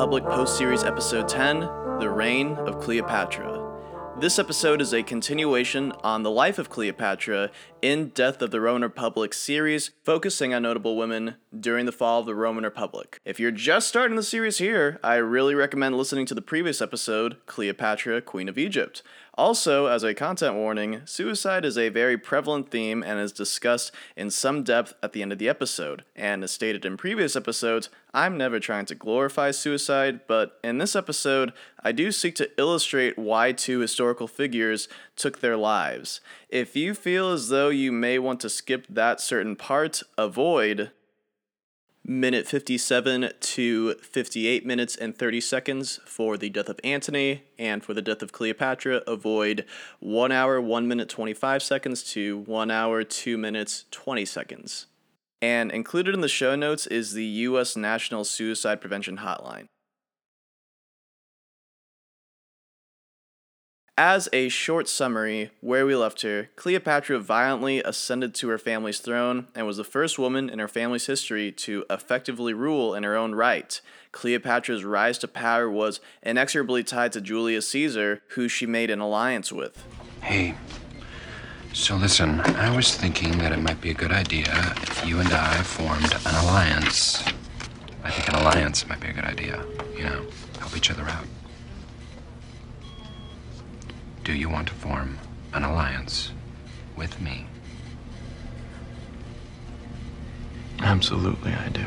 Republic Post-Series Episode 10, The Reign of Cleopatra. This episode is a continuation on the life of Cleopatra in Death of the Roman Republic series, focusing on notable women during the fall of the Roman Republic. If you're just starting the series here, I really recommend listening to the previous episode, Cleopatra, Queen of Egypt. Also, as a content warning, suicide is a very prevalent theme and is discussed in some depth at the end of the episode. And as stated in previous episodes, I'm never trying to glorify suicide, but in this episode, I do seek to illustrate why two historical figures took their lives. If you feel as though you may want to skip that certain part, avoid minute 57 to 58 minutes and 30 seconds for the death of Antony, and for the death of Cleopatra, avoid 1 hour, 1 minute 25 seconds to 1 hour, 2 minutes 20 seconds. And included in the show notes is the U.S. National Suicide Prevention Hotline. As a short summary, where we left her, Cleopatra violently ascended to her family's throne and was the first woman in her family's history to effectively rule in her own right. Cleopatra's rise to power was inexorably tied to Julius Caesar, who she made an alliance with. Hey, so listen, I was thinking that it might be a good idea if you and I formed an alliance. I think an alliance might be a good idea, you know, help each other out. Do you want to form an alliance with me? Absolutely, I do.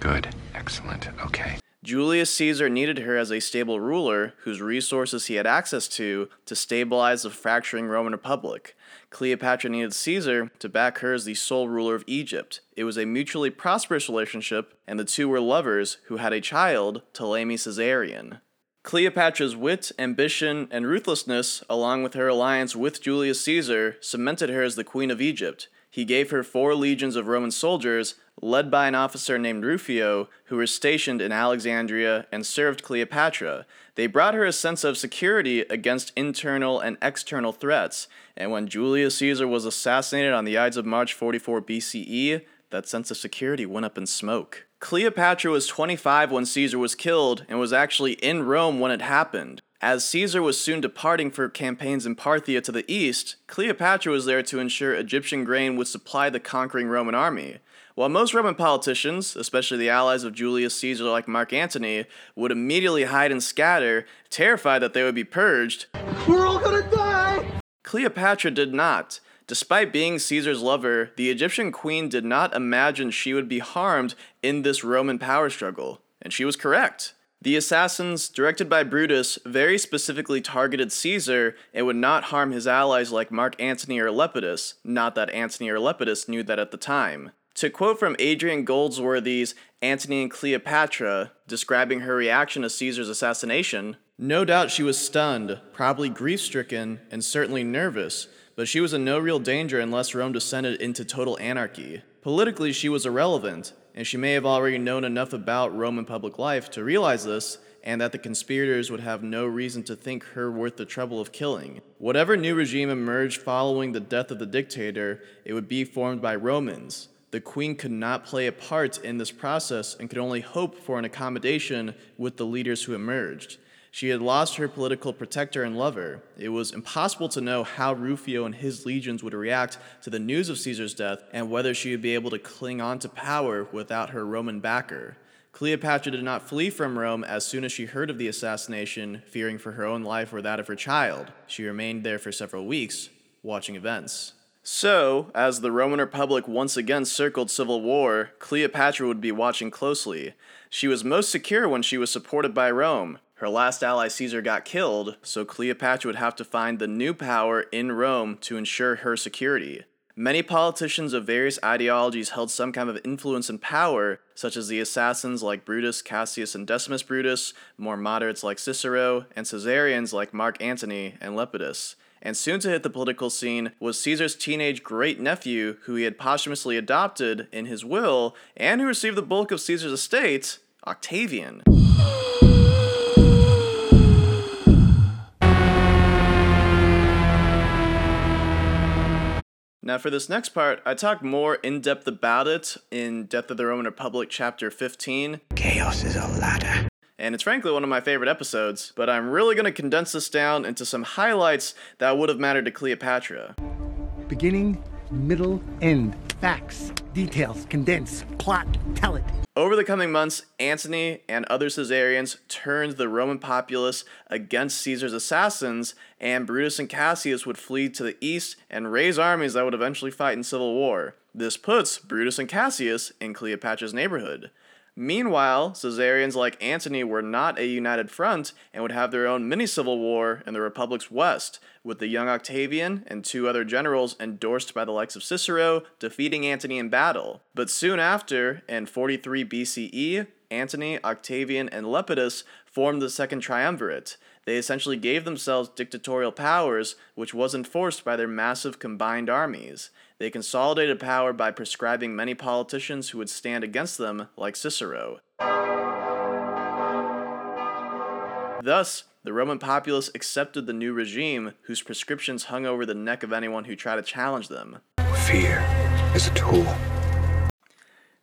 Good, excellent, okay. Julius Caesar needed her as a stable ruler whose resources he had access to stabilize the fracturing Roman Republic. Cleopatra needed Caesar to back her as the sole ruler of Egypt. It was a mutually prosperous relationship, and the two were lovers who had a child, Ptolemy Caesarion. Cleopatra's wit, ambition, and ruthlessness, along with her alliance with Julius Caesar, cemented her as the Queen of Egypt. He gave her 4 legions of Roman soldiers, led by an officer named Rufio, who were stationed in Alexandria and served Cleopatra. They brought her a sense of security against internal and external threats, and when Julius Caesar was assassinated on the Ides of March 44 BCE, that sense of security went up in smoke. Cleopatra was 25 when Caesar was killed, and was actually in Rome when it happened. As Caesar was soon departing for campaigns in Parthia to the east, Cleopatra was there to ensure Egyptian grain would supply the conquering Roman army. While most Roman politicians, especially the allies of Julius Caesar like Mark Antony, would immediately hide and scatter, terrified that they would be purged, we're all gonna die! Cleopatra did not. Despite being Caesar's lover, the Egyptian queen did not imagine she would be harmed in this Roman power struggle, and she was correct. The assassins, directed by Brutus, very specifically targeted Caesar and would not harm his allies like Mark Antony or Lepidus, not that Antony or Lepidus knew that at the time. To quote from Adrian Goldsworthy's Antony and Cleopatra, describing her reaction to Caesar's assassination, "No doubt she was stunned, probably grief-stricken, and certainly nervous, but she was in no real danger unless Rome descended into total anarchy. Politically, she was irrelevant, and she may have already known enough about Roman public life to realize this, and that the conspirators would have no reason to think her worth the trouble of killing. Whatever new regime emerged following the death of the dictator, it would be formed by Romans. The queen could not play a part in this process and could only hope for an accommodation with the leaders who emerged. She had lost her political protector and lover. It was impossible to know how Rufio and his legions would react to the news of Caesar's death and whether she would be able to cling on to power without her Roman backer. Cleopatra did not flee from Rome as soon as she heard of the assassination, fearing for her own life or that of her child. She remained there for several weeks, watching events." So, as the Roman Republic once again circled civil war, Cleopatra would be watching closely. She was most secure when she was supported by Rome. Her last ally Caesar got killed, so Cleopatra would have to find the new power in Rome to ensure her security. Many politicians of various ideologies held some kind of influence and power, such as the assassins like Brutus, Cassius, and Decimus Brutus, more moderates like Cicero, and Caesarians like Mark Antony and Lepidus. And soon to hit the political scene was Caesar's teenage great-nephew, who he had posthumously adopted in his will, and who received the bulk of Caesar's estate, Octavian. Now for this next part, I talk more in depth about it in Death of the Roman Republic, Chapter 15. Chaos is a ladder. and it's frankly one of my favorite episodes, but I'm really going to condense this down into some highlights that would have mattered to Cleopatra. Beginning, middle, end. Facts, details, condense, plot, tell it. Over the coming months, Antony and other Caesarians turned the Roman populace against Caesar's assassins, and Brutus and Cassius would flee to the east and raise armies that would eventually fight in civil war. This puts Brutus and Cassius in Cleopatra's neighborhood. Meanwhile, Caesarians like Antony were not a united front and would have their own mini-civil war in the Republic's west, with the young Octavian and two other generals endorsed by the likes of Cicero, defeating Antony in battle. But soon after, in 43 BCE, Antony, Octavian, and Lepidus formed the Second Triumvirate. They essentially gave themselves dictatorial powers, which was enforced by their massive combined armies. They consolidated power by proscribing many politicians who would stand against them, like Cicero. Thus, the Roman populace accepted the new regime, whose prescriptions hung over the neck of anyone who tried to challenge them. Fear is a tool.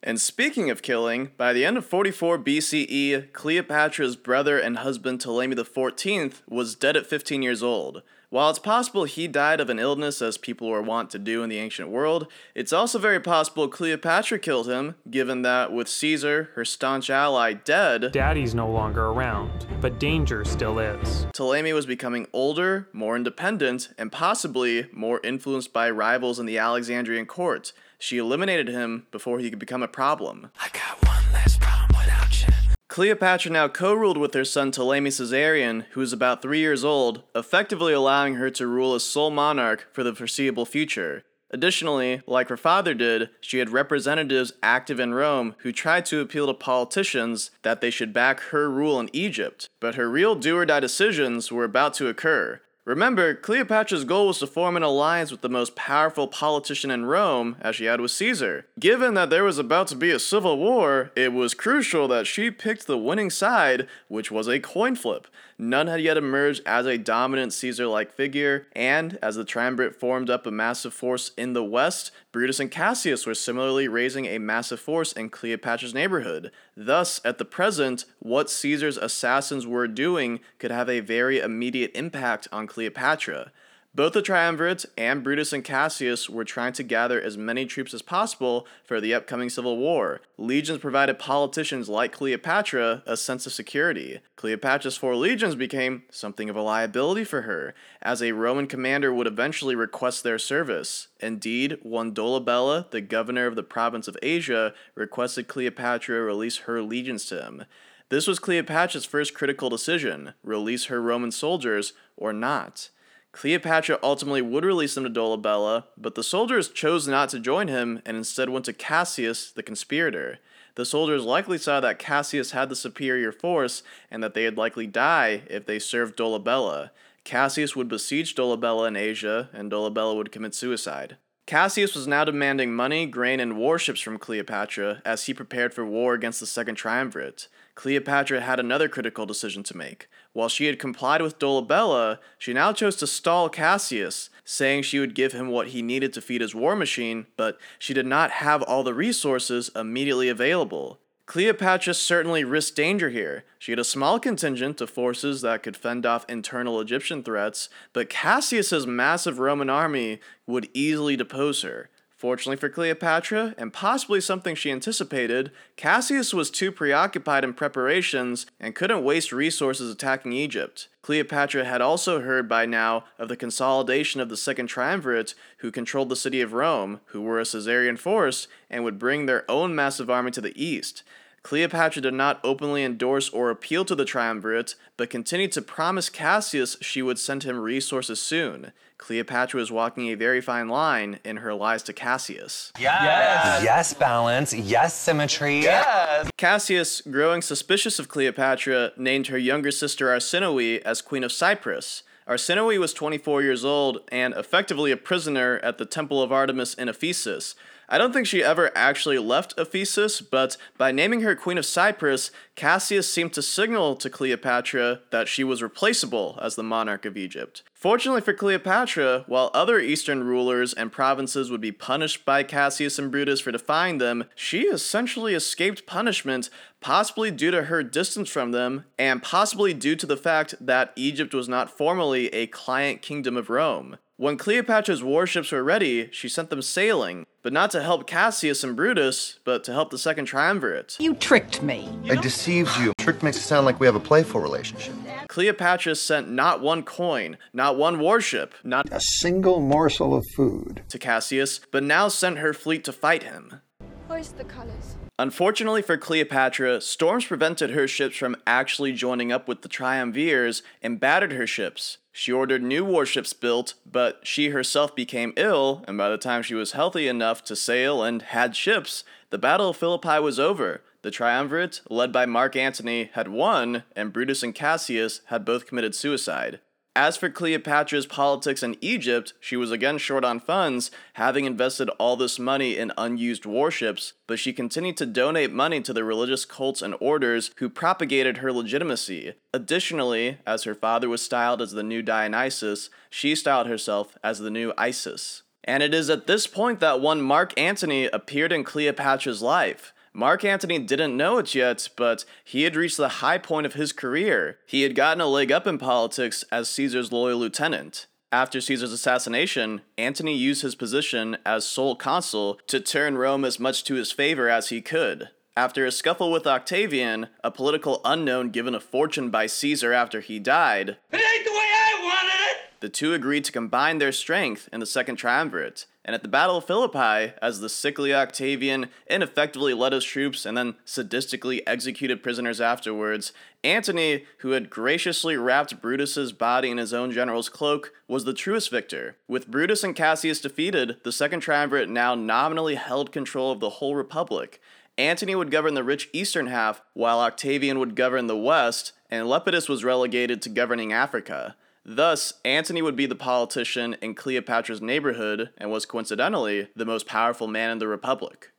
And speaking of killing, by the end of 44 BCE, Cleopatra's brother and husband Ptolemy XIV was dead at 15 years old. While it's possible he died of an illness, as people were wont to do in the ancient world, it's also very possible Cleopatra killed him, given that with Caesar, her staunch ally, dead, Daddy's no longer around, but danger still is. Ptolemy was becoming older, more independent, and possibly more influenced by rivals in the Alexandrian court. She eliminated him before he could become a problem. I got one last problem without you. Cleopatra now co-ruled with her son Ptolemy Caesarion, who was about 3 years old, effectively allowing her to rule as sole monarch for the foreseeable future. Additionally, like her father did, she had representatives active in Rome who tried to appeal to politicians that they should back her rule in Egypt, but her real do-or-die decisions were about to occur. Remember, Cleopatra's goal was to form an alliance with the most powerful politician in Rome, as she had with Caesar. Given that there was about to be a civil war, it was crucial that she picked the winning side, which was a coin flip. None had yet emerged as a dominant Caesar-like figure, and as the triumvirate formed up a massive force in the west, Brutus and Cassius were similarly raising a massive force in Cleopatra's neighborhood. Thus, at the present, what Caesar's assassins were doing could have a very immediate impact on Cleopatra. Both the triumvirate and Brutus and Cassius were trying to gather as many troops as possible for the upcoming civil war. Legions provided politicians like Cleopatra a sense of security. Cleopatra's four legions became something of a liability for her, as a Roman commander would eventually request their service. Indeed, one Dolabella, the governor of the province of Asia, requested Cleopatra release her legions to him. This was Cleopatra's first critical decision: release her Roman soldiers or not. Cleopatra ultimately would release him to Dolabella, but the soldiers chose not to join him and instead went to Cassius, the conspirator. The soldiers likely saw that Cassius had the superior force and that they'd likely die if they served Dolabella. Cassius would besiege Dolabella in Asia, and Dolabella would commit suicide. Cassius was now demanding money, grain, and warships from Cleopatra as he prepared for war against the Second Triumvirate. Cleopatra had another critical decision to make. While she had complied with Dolabella, she now chose to stall Cassius, saying she would give him what he needed to feed his war machine, but she did not have all the resources immediately available. Cleopatra certainly risked danger here. She had a small contingent of forces that could fend off internal Egyptian threats, but Cassius's massive Roman army would easily depose her. Fortunately for Cleopatra, and possibly something she anticipated, Cassius was too preoccupied in preparations and couldn't waste resources attacking Egypt. Cleopatra had also heard by now of the consolidation of the Second Triumvirate, who controlled the city of Rome, who were a Caesarian force, and would bring their own massive army to the east. Cleopatra did not openly endorse or appeal to the Triumvirate, but continued to promise Cassius she would send him resources soon. Cleopatra was walking a very fine line in her lies to Cassius. Yes! Yes, balance. Yes, symmetry. Yes! Cassius, growing suspicious of Cleopatra, named her younger sister Arsinoe as Queen of Cyprus. Arsinoe was 24 years old and effectively a prisoner at the Temple of Artemis in Ephesus. I don't think she ever actually left Ephesus, but by naming her Queen of Cyprus, Cassius seemed to signal to Cleopatra that she was replaceable as the monarch of Egypt. Fortunately for Cleopatra, while other Eastern rulers and provinces would be punished by Cassius and Brutus for defying them, she essentially escaped punishment, possibly due to her distance from them, and possibly due to the fact that Egypt was not formally a client kingdom of Rome. When Cleopatra's warships were ready, she sent them sailing, but not to help Cassius and Brutus, but to help the Second Triumvirate. You tricked me. I deceived you. Trick makes it sound like we have a playful relationship. Cleopatra sent not one coin, not one warship, not a single morsel of food to Cassius, but now sent her fleet to fight him. Hoist the colors. Unfortunately for Cleopatra, storms prevented her ships from actually joining up with the triumvirs and battered her ships. She ordered new warships built, but she herself became ill, and by the time she was healthy enough to sail and had ships, the Battle of Philippi was over. The triumvirate, led by Mark Antony, had won, and Brutus and Cassius had both committed suicide. As for Cleopatra's politics in Egypt, she was again short on funds, having invested all this money in unused warships, but she continued to donate money to the religious cults and orders who propagated her legitimacy. Additionally, as her father was styled as the new Dionysus, she styled herself as the new Isis. And it is at this point that one Mark Antony appeared in Cleopatra's life. Mark Antony didn't know it yet, but he had reached the high point of his career. He had gotten a leg up in politics as Caesar's loyal lieutenant. After Caesar's assassination, Antony used his position as sole consul to turn Rome as much to his favor as he could. After a scuffle with Octavian, a political unknown given a fortune by Caesar after he died, it ain't the way I wanted it! The two agreed to combine their strength in the Second Triumvirate. And at the Battle of Philippi, as the sickly Octavian ineffectively led his troops and then sadistically executed prisoners afterwards, Antony, who had graciously wrapped Brutus's body in his own general's cloak, was the truest victor. With Brutus and Cassius defeated, the Second Triumvirate now nominally held control of the whole republic. Antony would govern the rich eastern half, while Octavian would govern the west, and Lepidus was relegated to governing Africa. Thus, Antony would be the politician in Cleopatra's neighborhood and was coincidentally the most powerful man in the Republic.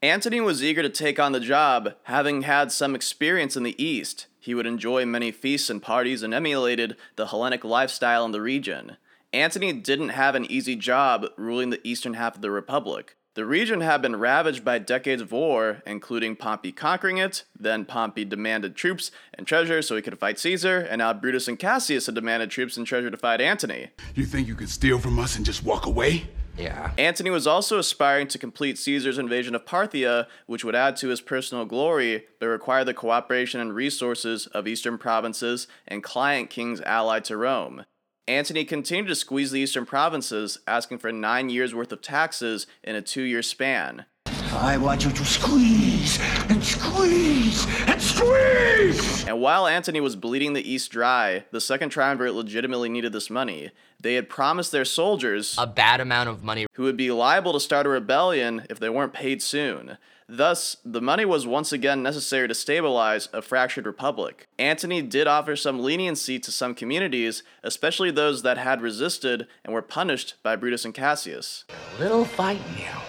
Antony was eager to take on the job, having had some experience in the East. He would enjoy many feasts and parties and emulated the Hellenic lifestyle in the region. Antony didn't have an easy job ruling the eastern half of the Republic. The region had been ravaged by decades of war, including Pompey conquering it, then Pompey demanded troops and treasure so he could fight Caesar, and now Brutus and Cassius had demanded troops and treasure to fight Antony. You think you could steal from us and just walk away? Yeah. Antony was also aspiring to complete Caesar's invasion of Parthia, which would add to his personal glory, but require the cooperation and resources of eastern provinces and client kings allied to Rome. Antony continued to squeeze the eastern provinces, asking for 9 years' worth of taxes in a 2-year span. I want you to squeeze, and squeeze, and squeeze! And while Antony was bleeding the east dry, the Second Triumvirate legitimately needed this money. They had promised their soldiers a bad amount of money who would be liable to start a rebellion if they weren't paid soon. Thus, the money was once again necessary to stabilize a fractured republic. Antony did offer some leniency to some communities, especially those that had resisted and were punished by Brutus and Cassius. A little fight now.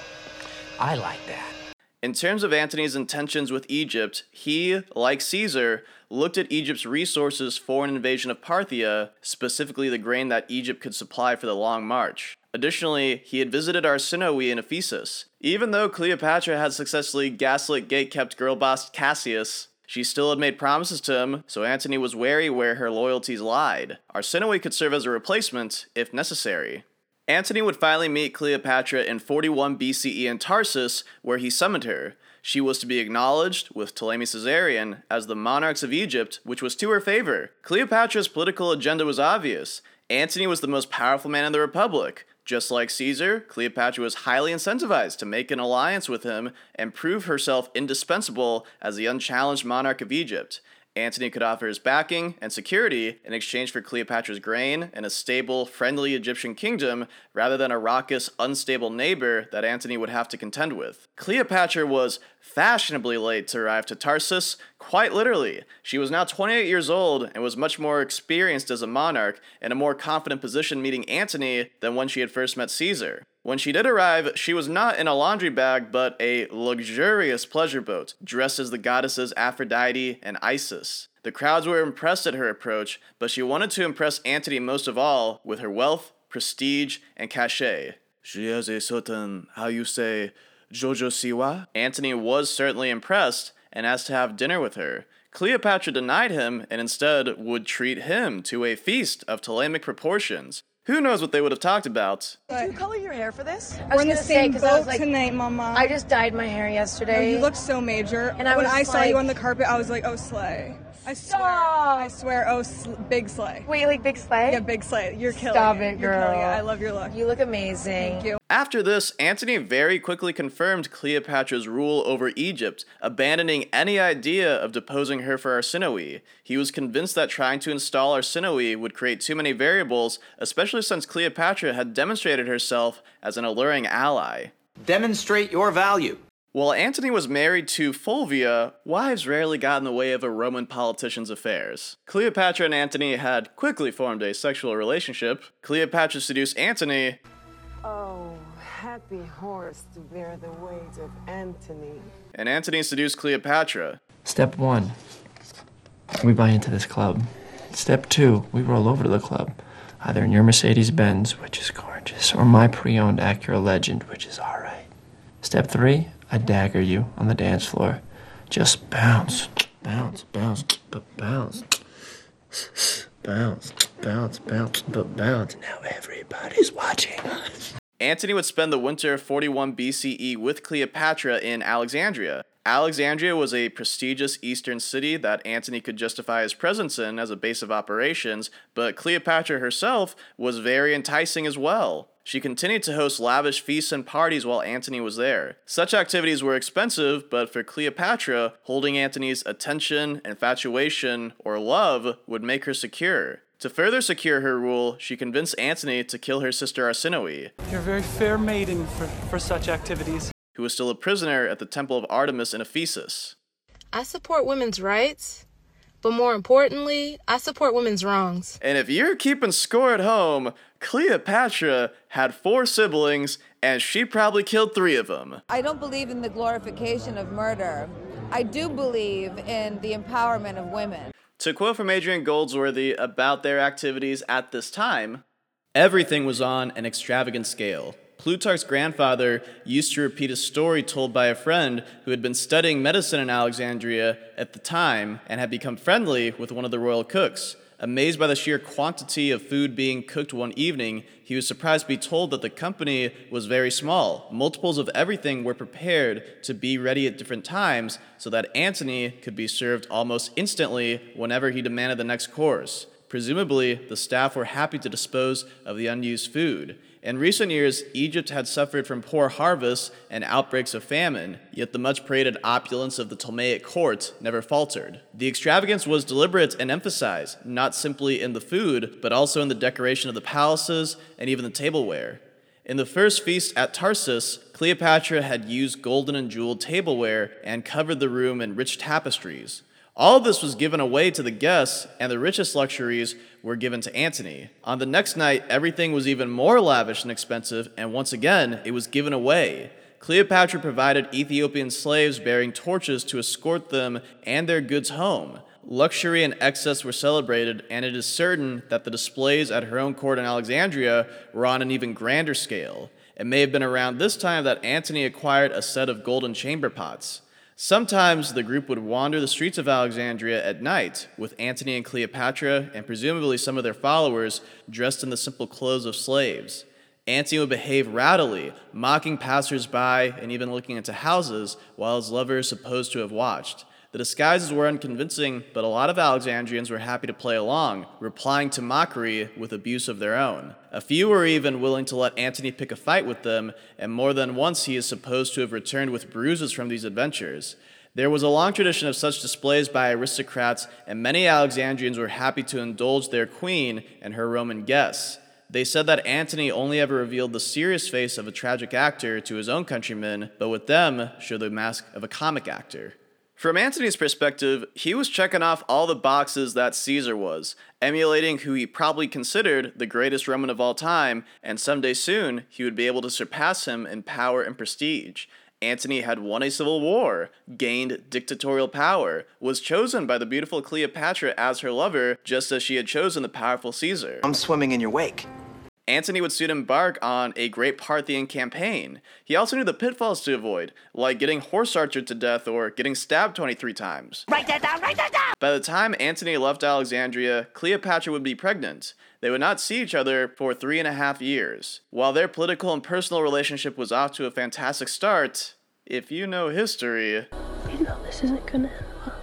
I like that. In terms of Antony's intentions with Egypt, he, like Caesar, looked at Egypt's resources for an invasion of Parthia, specifically the grain that Egypt could supply for the Long March. Additionally, he had visited Arsinoe in Ephesus. Even though Cleopatra had successfully gaslit gatekept girl boss Cassius, she still had made promises to him, so Antony was wary where her loyalties lied. Arsinoe could serve as a replacement, if necessary. Antony would finally meet Cleopatra in 41 BCE in Tarsus, where he summoned her. She was to be acknowledged, with Ptolemy Caesarion, as the monarchs of Egypt, which was to her favor. Cleopatra's political agenda was obvious. Antony was the most powerful man in the Republic. Just like Caesar, Cleopatra was highly incentivized to make an alliance with him and prove herself indispensable as the unchallenged monarch of Egypt. Antony could offer his backing and security in exchange for Cleopatra's grain and a stable, friendly Egyptian kingdom, rather than a raucous, unstable neighbor that Antony would have to contend with. Cleopatra was fashionably late to arrive to Tarsus, quite literally. She was now 28 years old and was much more experienced as a monarch, in a more confident position meeting Antony than when she had first met Caesar. When she did arrive, she was not in a laundry bag, but a luxurious pleasure boat, dressed as the goddesses Aphrodite and Isis. The crowds were impressed at her approach, but she wanted to impress Antony most of all with her wealth, prestige, and cachet. She has a certain, how you say, Jojo Siwa? Antony was certainly impressed and asked to have dinner with her. Cleopatra denied him and instead would treat him to a feast of Ptolemaic proportions. Who knows what they would have talked about? Did you color your hair for this? We're in the same boat tonight, Mama. I just dyed my hair yesterday. Oh, you look so major. And when I saw you on the carpet, I was like, oh, slay. I swear, oh, big slay. Wait, like big slay? Yeah, big slay. You're killing it. Stop it, girl. You're killing it. I love your look. You look amazing. Thank you. After this, Antony very quickly confirmed Cleopatra's rule over Egypt, abandoning any idea of deposing her for Arsinoe. He was convinced that trying to install Arsinoe would create too many variables, especially since Cleopatra had demonstrated herself as an alluring ally. Demonstrate your value. While Antony was married to Fulvia, wives rarely got in the way of a Roman politician's affairs. Cleopatra and Antony had quickly formed a sexual relationship. Cleopatra seduced Antony. Oh, happy horse to bear the weight of Antony. And Antony seduced Cleopatra. Step 1, we buy into this club. Step 2, we roll over to the club. Either in your Mercedes-Benz, which is gorgeous, or my pre-owned Acura Legend, which is all right. Step 3, I dagger you on the dance floor. Just bounce, bounce, bounce, but bounce, bounce, bounce, bounce, but bounce. Now everybody's watching us. Antony would spend the winter of 41 BCE with Cleopatra in Alexandria. Alexandria was a prestigious eastern city that Antony could justify his presence in as a base of operations, but Cleopatra herself was very enticing as well. She continued to host lavish feasts and parties while Antony was there. Such activities were expensive, but for Cleopatra, holding Antony's attention, infatuation, or love would make her secure. To further secure her rule, she convinced Antony to kill her sister Arsinoe. You're a very fair maiden for such activities. Who was still a prisoner at the Temple of Artemis in Ephesus. I support women's rights, but more importantly, I support women's wrongs. And if you're keeping score at home, Cleopatra had 4 siblings, and she probably killed 3 of them. I don't believe in the glorification of murder. I do believe in the empowerment of women. To quote from Adrian Goldsworthy about their activities at this time, everything was on an extravagant scale. Plutarch's grandfather used to repeat a story told by a friend who had been studying medicine in Alexandria at the time and had become friendly with one of the royal cooks. Amazed by the sheer quantity of food being cooked one evening, he was surprised to be told that the company was very small. Multiples of everything were prepared to be ready at different times so that Antony could be served almost instantly whenever he demanded the next course. Presumably, the staff were happy to dispose of the unused food. In recent years, Egypt had suffered from poor harvests and outbreaks of famine, yet the much-praised opulence of the Ptolemaic court never faltered. The extravagance was deliberate and emphasized, not simply in the food, but also in the decoration of the palaces and even the tableware. In the first feast at Tarsus, Cleopatra had used golden and jeweled tableware and covered the room in rich tapestries. All of this was given away to the guests, and the richest luxuries were given to Antony. On the next night, everything was even more lavish and expensive, and once again, it was given away. Cleopatra provided Ethiopian slaves bearing torches to escort them and their goods home. Luxury and excess were celebrated, and it is certain that the displays at her own court in Alexandria were on an even grander scale. It may have been around this time that Antony acquired a set of golden chamber pots. Sometimes the group would wander the streets of Alexandria at night with Antony and Cleopatra and presumably some of their followers dressed in the simple clothes of slaves. Antony would behave rowdily, mocking passers-by and even looking into houses while his lover is supposed to have watched. The disguises were unconvincing, but a lot of Alexandrians were happy to play along, replying to mockery with abuse of their own. A few were even willing to let Antony pick a fight with them, and more than once he is supposed to have returned with bruises from these adventures. There was a long tradition of such displays by aristocrats, and many Alexandrians were happy to indulge their queen and her Roman guests. They said that Antony only ever revealed the serious face of a tragic actor to his own countrymen, but with them showed the mask of a comic actor. From Antony's perspective, he was checking off all the boxes that Caesar was, emulating who he probably considered the greatest Roman of all time, and someday soon, he would be able to surpass him in power and prestige. Antony had won a civil war, gained dictatorial power, was chosen by the beautiful Cleopatra as her lover, just as she had chosen the powerful Caesar. I'm swimming in your wake. Antony would soon embark on a great Parthian campaign. He also knew the pitfalls to avoid, like getting horse archered to death or getting stabbed 23 times. Write that down! By the time Antony left Alexandria, Cleopatra would be pregnant. They would not see each other for 3.5 years. While their political and personal relationship was off to a fantastic start, if you know history... You know this isn't gonna end well.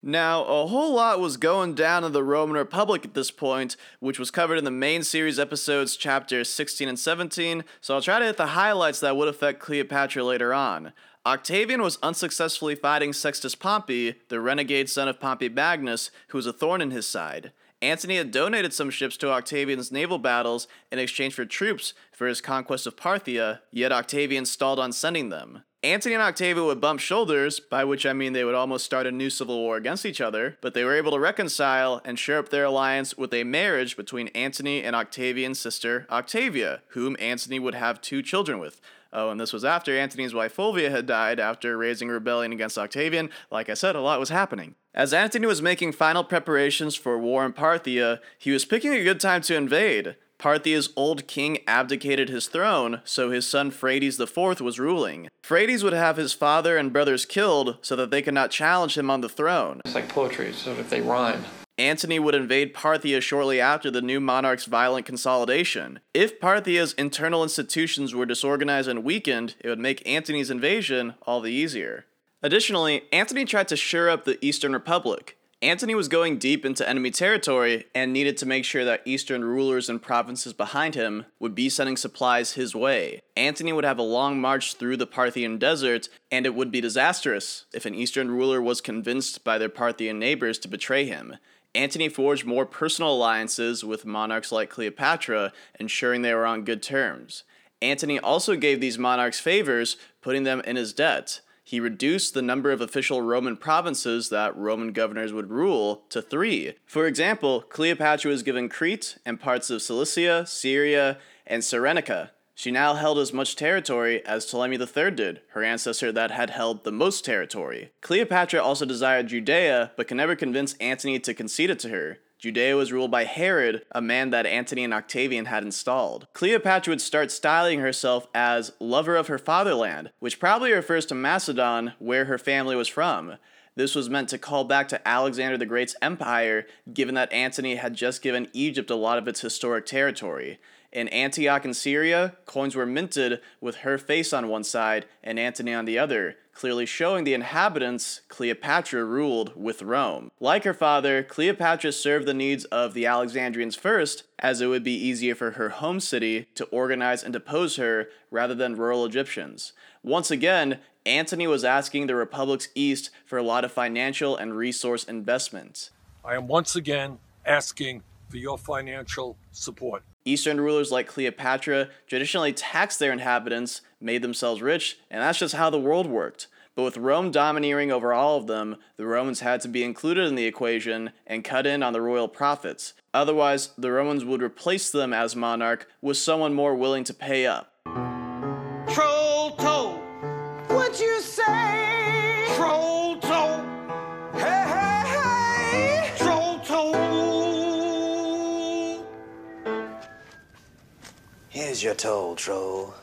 Now, a whole lot was going down in the Roman Republic at this point, which was covered in the main series episodes chapters 16 and 17, so I'll try to hit the highlights that would affect Cleopatra later on. Octavian was unsuccessfully fighting Sextus Pompey, the renegade son of Pompey Magnus, who was a thorn in his side. Antony had donated some ships to Octavian's naval battles in exchange for troops for his conquest of Parthia, yet Octavian stalled on sending them. Antony and Octavia would bump shoulders, by which I mean they would almost start a new civil war against each other, but they were able to reconcile and shore up their alliance with a marriage between Antony and Octavian's sister, Octavia, whom Antony would have 2 children with. Oh, and this was after Antony's wife Fulvia had died after raising rebellion against Octavian. Like I said, a lot was happening. As Antony was making final preparations for war in Parthia, he was picking a good time to invade. Parthia's old king abdicated his throne, so his son Phraates IV was ruling. Phraates would have his father and brothers killed so that they could not challenge him on the throne. It's like poetry, so if they rhyme. Antony would invade Parthia shortly after the new monarch's violent consolidation. If Parthia's internal institutions were disorganized and weakened, it would make Antony's invasion all the easier. Additionally, Antony tried to shore up the Eastern Republic. Antony was going deep into enemy territory and needed to make sure that Eastern rulers and provinces behind him would be sending supplies his way. Antony would have a long march through the Parthian desert, and it would be disastrous if an Eastern ruler was convinced by their Parthian neighbors to betray him. Antony forged more personal alliances with monarchs like Cleopatra, ensuring they were on good terms. Antony also gave these monarchs favors, putting them in his debt. He reduced the number of official Roman provinces that Roman governors would rule to 3. For example, Cleopatra was given Crete and parts of Cilicia, Syria, and Cyrenaica. She now held as much territory as Ptolemy III did, her ancestor that had held the most territory. Cleopatra also desired Judea, but could never convince Antony to concede it to her. Judea was ruled by Herod, a man that Antony and Octavian had installed. Cleopatra would start styling herself as lover of her fatherland, which probably refers to Macedon, where her family was from. This was meant to call back to Alexander the Great's empire, given that Antony had just given Egypt a lot of its historic territory. In Antioch in Syria, coins were minted with her face on one side and Antony on the other, clearly showing the inhabitants Cleopatra ruled with Rome. Like her father, Cleopatra served the needs of the Alexandrians first, as it would be easier for her home city to organize and depose her rather than rural Egyptians. Once again, Antony was asking the Republic's East for a lot of financial and resource investment. I am once again asking for your financial support. Eastern rulers like Cleopatra traditionally taxed their inhabitants, made themselves rich, and that's just how the world worked. But with Rome domineering over all of them, the Romans had to be included in the equation and cut in on the royal profits. Otherwise, the Romans would replace them as monarch with someone more willing to pay up. Troll toe! What you say? Troll toe! Hey, hey, hey! Troll toe! Here's your toll, troll.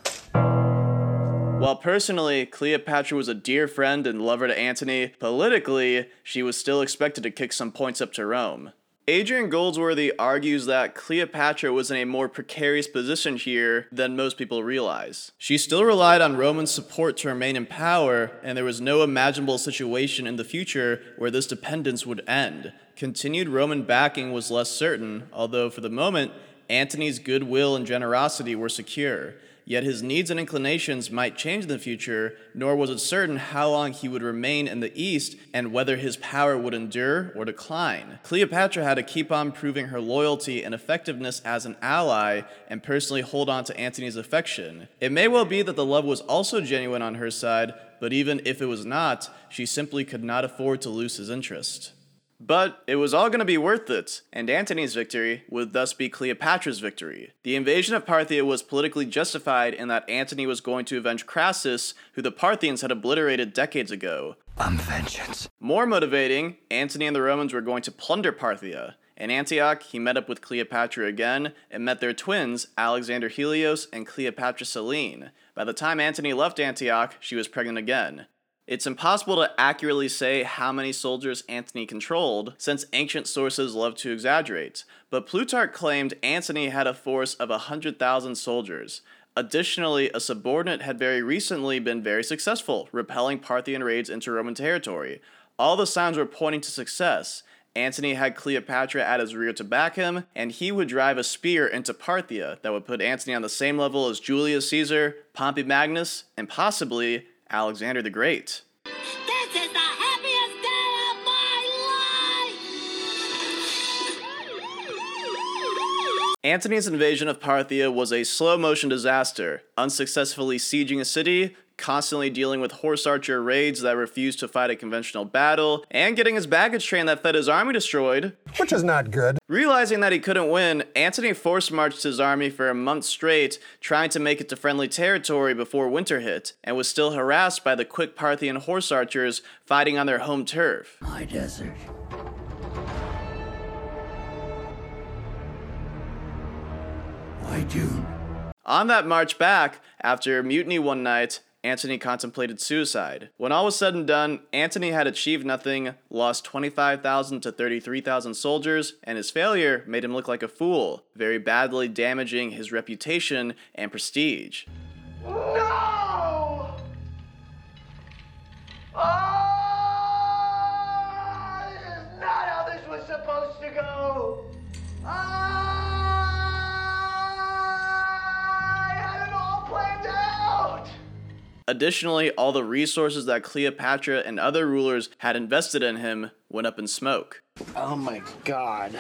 While personally, Cleopatra was a dear friend and lover to Antony, politically, she was still expected to kick some points up to Rome. Adrian Goldsworthy argues that Cleopatra was in a more precarious position here than most people realize. She still relied on Roman support to remain in power, and there was no imaginable situation in the future where this dependence would end. Continued Roman backing was less certain, although for the moment, Antony's goodwill and generosity were secure. Yet his needs and inclinations might change in the future, nor was it certain how long he would remain in the East and whether his power would endure or decline. Cleopatra had to keep on proving her loyalty and effectiveness as an ally and personally hold on to Antony's affection. It may well be that the love was also genuine on her side, but even if it was not, she simply could not afford to lose his interest. But it was all going to be worth it, and Antony's victory would thus be Cleopatra's victory. The invasion of Parthia was politically justified in that Antony was going to avenge Crassus, who the Parthians had obliterated decades ago. Vengeance. More motivating, Antony and the Romans were going to plunder Parthia. In Antioch, he met up with Cleopatra again and met their twins, Alexander Helios and Cleopatra Selene. By the time Antony left Antioch, she was pregnant again. It's impossible to accurately say how many soldiers Antony controlled, since ancient sources love to exaggerate, but Plutarch claimed Antony had a force of 100,000 soldiers. Additionally, a subordinate had very recently been very successful, repelling Parthian raids into Roman territory. All the signs were pointing to success. Antony had Cleopatra at his rear to back him, and he would drive a spear into Parthia that would put Antony on the same level as Julius Caesar, Pompey Magnus, and possibly Alexander the Great. This is the happiest day of my life! Antony's invasion of Parthia was a slow-motion disaster, unsuccessfully sieging a city, constantly dealing with horse archer raids that refused to fight a conventional battle, and getting his baggage train that fed his army destroyed. Which is not good. Realizing that he couldn't win, Antony force marched his army for a month straight, trying to make it to friendly territory before winter hit, and was still harassed by the quick Parthian horse archers fighting on their home turf. My desert. My dune. On that march back, after mutiny one night, Antony contemplated suicide. When all was said and done, Antony had achieved nothing, lost 25,000 to 33,000 soldiers, and his failure made him look like a fool, very badly damaging his reputation and prestige. No! Ah! This is not how this was supposed to go! Additionally, all the resources that Cleopatra and other rulers had invested in him went up in smoke. Oh my God.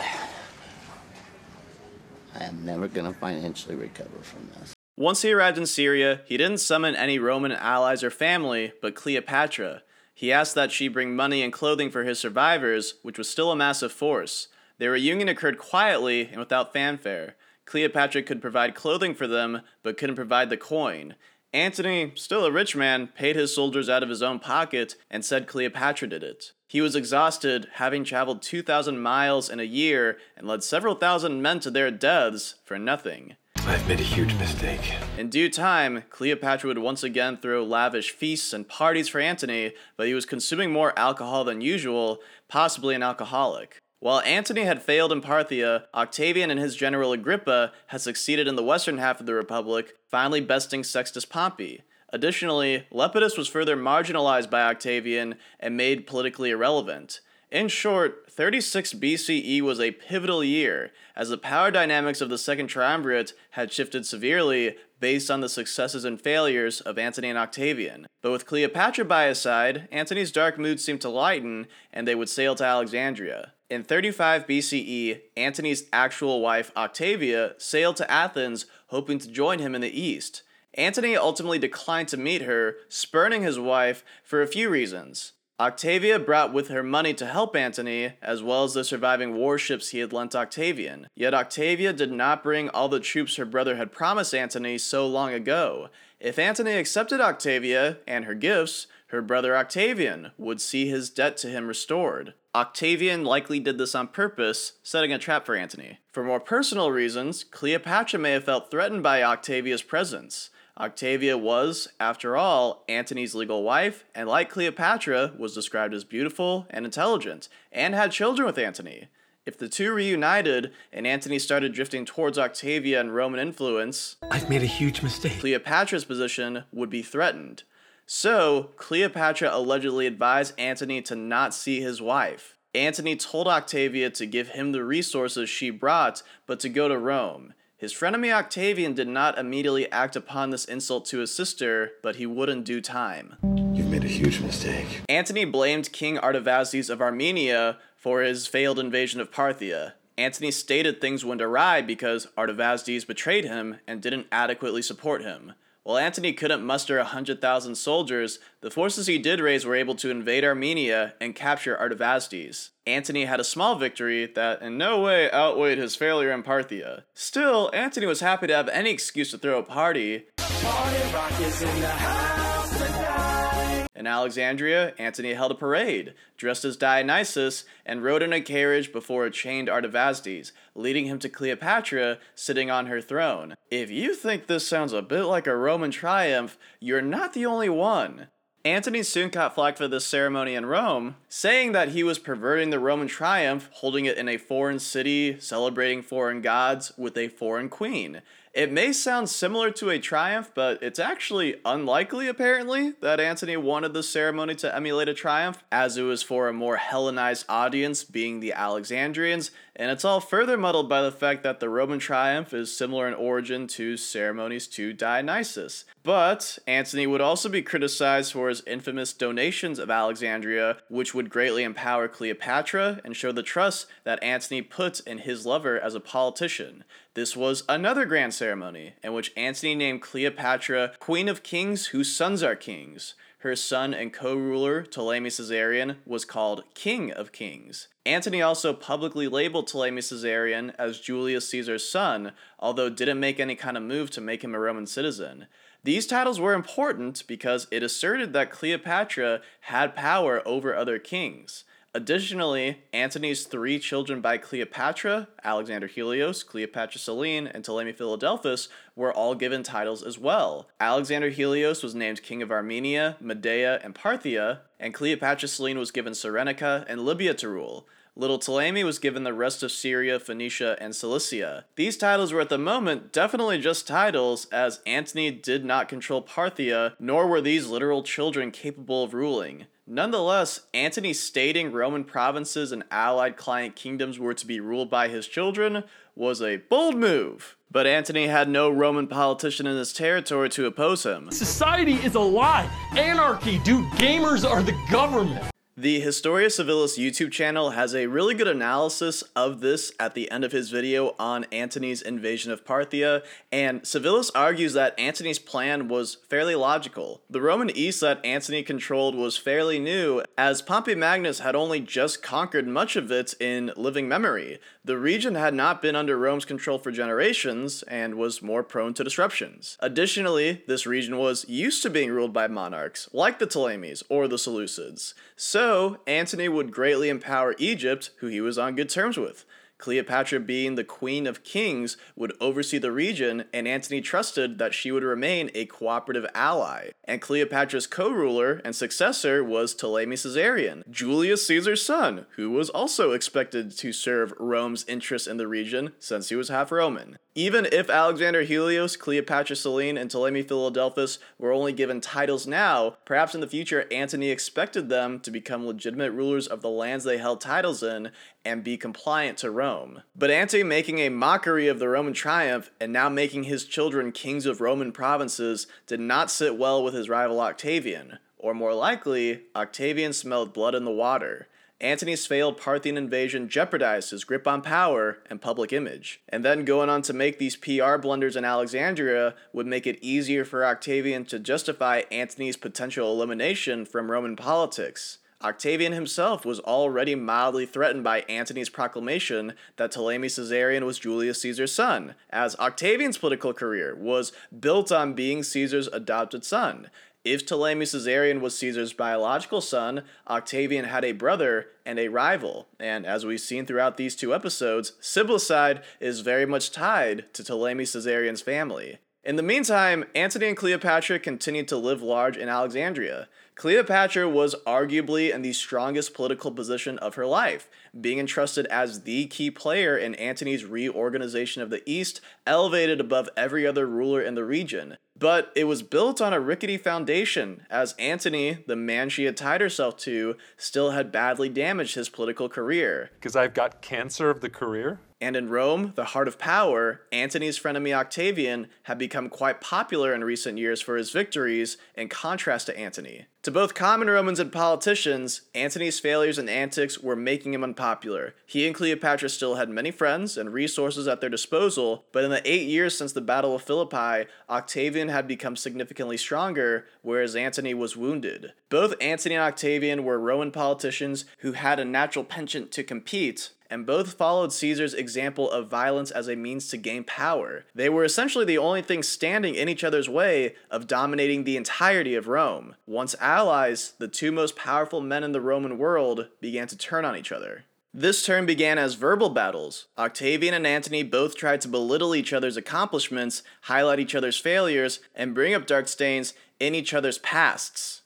I am never going to financially recover from this. Once he arrived in Syria, he didn't summon any Roman allies or family, but Cleopatra. He asked that she bring money and clothing for his survivors, which was still a massive force. Their reunion occurred quietly and without fanfare. Cleopatra could provide clothing for them, but couldn't provide the coin. Antony, still a rich man, paid his soldiers out of his own pocket and said Cleopatra did it. He was exhausted, having traveled 2,000 miles in a year and led several thousand men to their deaths for nothing. I've made a huge mistake. In due time, Cleopatra would once again throw lavish feasts and parties for Antony, but he was consuming more alcohol than usual, possibly an alcoholic. While Antony had failed in Parthia, Octavian and his general Agrippa had succeeded in the western half of the Republic, finally besting Sextus Pompey. Additionally, Lepidus was further marginalized by Octavian and made politically irrelevant. In short, 36 BCE was a pivotal year, as the power dynamics of the Second Triumvirate had shifted severely based on the successes and failures of Antony and Octavian. But with Cleopatra by his side, Antony's dark mood seemed to lighten, and they would sail to Alexandria. In 35 BCE, Antony's actual wife Octavia sailed to Athens, hoping to join him in the east. Antony ultimately declined to meet her, spurning his wife for a few reasons. Octavia brought with her money to help Antony, as well as the surviving warships he had lent Octavian. Yet Octavia did not bring all the troops her brother had promised Antony so long ago. If Antony accepted Octavia and her gifts, her brother Octavian would see his debt to him restored. Octavian likely did this on purpose, setting a trap for Antony. For more personal reasons, Cleopatra may have felt threatened by Octavia's presence. Octavia was, after all, Antony's legal wife, and like Cleopatra, was described as beautiful and intelligent, and had children with Antony. If the two reunited, and Antony started drifting towards Octavia and Roman influence, I've made a huge mistake. Cleopatra's position would be threatened. So, Cleopatra allegedly advised Antony to not see his wife. Antony told Octavia to give him the resources she brought, but to go to Rome. His frenemy Octavian did not immediately act upon this insult to his sister, but he would in due time. You've made a huge mistake. Antony blamed King Artavasdes of Armenia for his failed invasion of Parthia. Antony stated things went awry because Artavasdes betrayed him and didn't adequately support him. While Antony couldn't muster 100,000 soldiers, the forces he did raise were able to invade Armenia and capture Artavasdes. Antony had a small victory that in no way outweighed his failure in Parthia. Still, Antony was happy to have any excuse to throw a party. Party rock is in the house tonight. In Alexandria, Antony held a parade, dressed as Dionysus, and rode in a carriage before a chained Artavasdes, leading him to Cleopatra, sitting on her throne. If you think this sounds a bit like a Roman triumph, you're not the only one. Antony soon caught flack for this ceremony in Rome, saying that he was perverting the Roman triumph, holding it in a foreign city, celebrating foreign gods with a foreign queen. It may sound similar to a triumph, but it's actually unlikely, apparently, that Antony wanted this ceremony to emulate a triumph, as it was for a more Hellenized audience, being the Alexandrians, and it's all further muddled by the fact that the Roman triumph is similar in origin to ceremonies to Dionysus. But Antony would also be criticized for his infamous donations of Alexandria, which would greatly empower Cleopatra and show the trust that Antony put in his lover as a politician. This was another grand ceremony in which Antony named Cleopatra Queen of Kings whose sons are kings. Her son and co-ruler, Ptolemy Caesarion, was called King of Kings. Antony also publicly labeled Ptolemy Caesarion as Julius Caesar's son, although didn't make any kind of move to make him a Roman citizen. These titles were important because it asserted that Cleopatra had power over other kings. Additionally, Antony's three children by Cleopatra, Alexander Helios, Cleopatra Selene, and Ptolemy Philadelphus, were all given titles as well. Alexander Helios was named king of Armenia, Media, and Parthia, and Cleopatra Selene was given Cyrenaica and Libya to rule. Little Ptolemy was given the rest of Syria, Phoenicia, and Cilicia. These titles were at the moment definitely just titles, as Antony did not control Parthia, nor were these literal children capable of ruling. Nonetheless, Antony stating Roman provinces and allied client kingdoms were to be ruled by his children was a bold move. But Antony had no Roman politician in his territory to oppose him. Society is a lie. Anarchy, dude. Gamers are the government. The Historia Civilis YouTube channel has a really good analysis of this at the end of his video on Antony's invasion of Parthia, and Civilis argues that Antony's plan was fairly logical. The Roman East that Antony controlled was fairly new, as Pompey Magnus had only just conquered much of it in living memory. The region had not been under Rome's control for generations, and was more prone to disruptions. Additionally, this region was used to being ruled by monarchs, like the Ptolemies or the Seleucids. So, Antony would greatly empower Egypt, who he was on good terms with. Cleopatra, being the queen of kings, would oversee the region, and Antony trusted that she would remain a cooperative ally. And Cleopatra's co-ruler and successor was Ptolemy Caesarion, Julius Caesar's son, who was also expected to serve Rome's interests in the region since he was half Roman. Even if Alexander Helios, Cleopatra Selene, and Ptolemy Philadelphus were only given titles now, perhaps in the future Antony expected them to become legitimate rulers of the lands they held titles in and be compliant to Rome. But Antony making a mockery of the Roman triumph and now making his children kings of Roman provinces did not sit well with his rival Octavian, or more likely, Octavian smelled blood in the water. Antony's failed Parthian invasion jeopardized his grip on power and public image. And then going on to make these PR blunders in Alexandria would make it easier for Octavian to justify Antony's potential elimination from Roman politics. Octavian himself was already mildly threatened by Antony's proclamation that Ptolemy Caesarion was Julius Caesar's son, as Octavian's political career was built on being Caesar's adopted son. If Ptolemy Caesarion was Caesar's biological son, Octavian had a brother and a rival, and as we've seen throughout these two episodes, siblicide is very much tied to Ptolemy Caesarion's family. In the meantime, Antony and Cleopatra continued to live large in Alexandria. Cleopatra was arguably in the strongest political position of her life, being entrusted as the key player in Antony's reorganization of the East, elevated above every other ruler in the region. But it was built on a rickety foundation, as Antony, the man she had tied herself to, still had badly damaged his political career. Because I've got cancer of the career? And in Rome, the heart of power, Antony's frenemy Octavian had become quite popular in recent years for his victories in contrast to Antony. To both common Romans and politicians, Antony's failures and antics were making him unpopular. He and Cleopatra still had many friends and resources at their disposal, but in the 8 years since the Battle of Philippi, Octavian had become significantly stronger, whereas Antony was wounded. Both Antony and Octavian were Roman politicians who had a natural penchant to compete, and both followed Caesar's example of violence as a means to gain power. They were essentially the only thing standing in each other's way of dominating the entirety of Rome. Once allies, the two most powerful men in the Roman world began to turn on each other. This turn began as verbal battles. Octavian and Antony both tried to belittle each other's accomplishments, highlight each other's failures, and bring up dark stains in each other's pasts.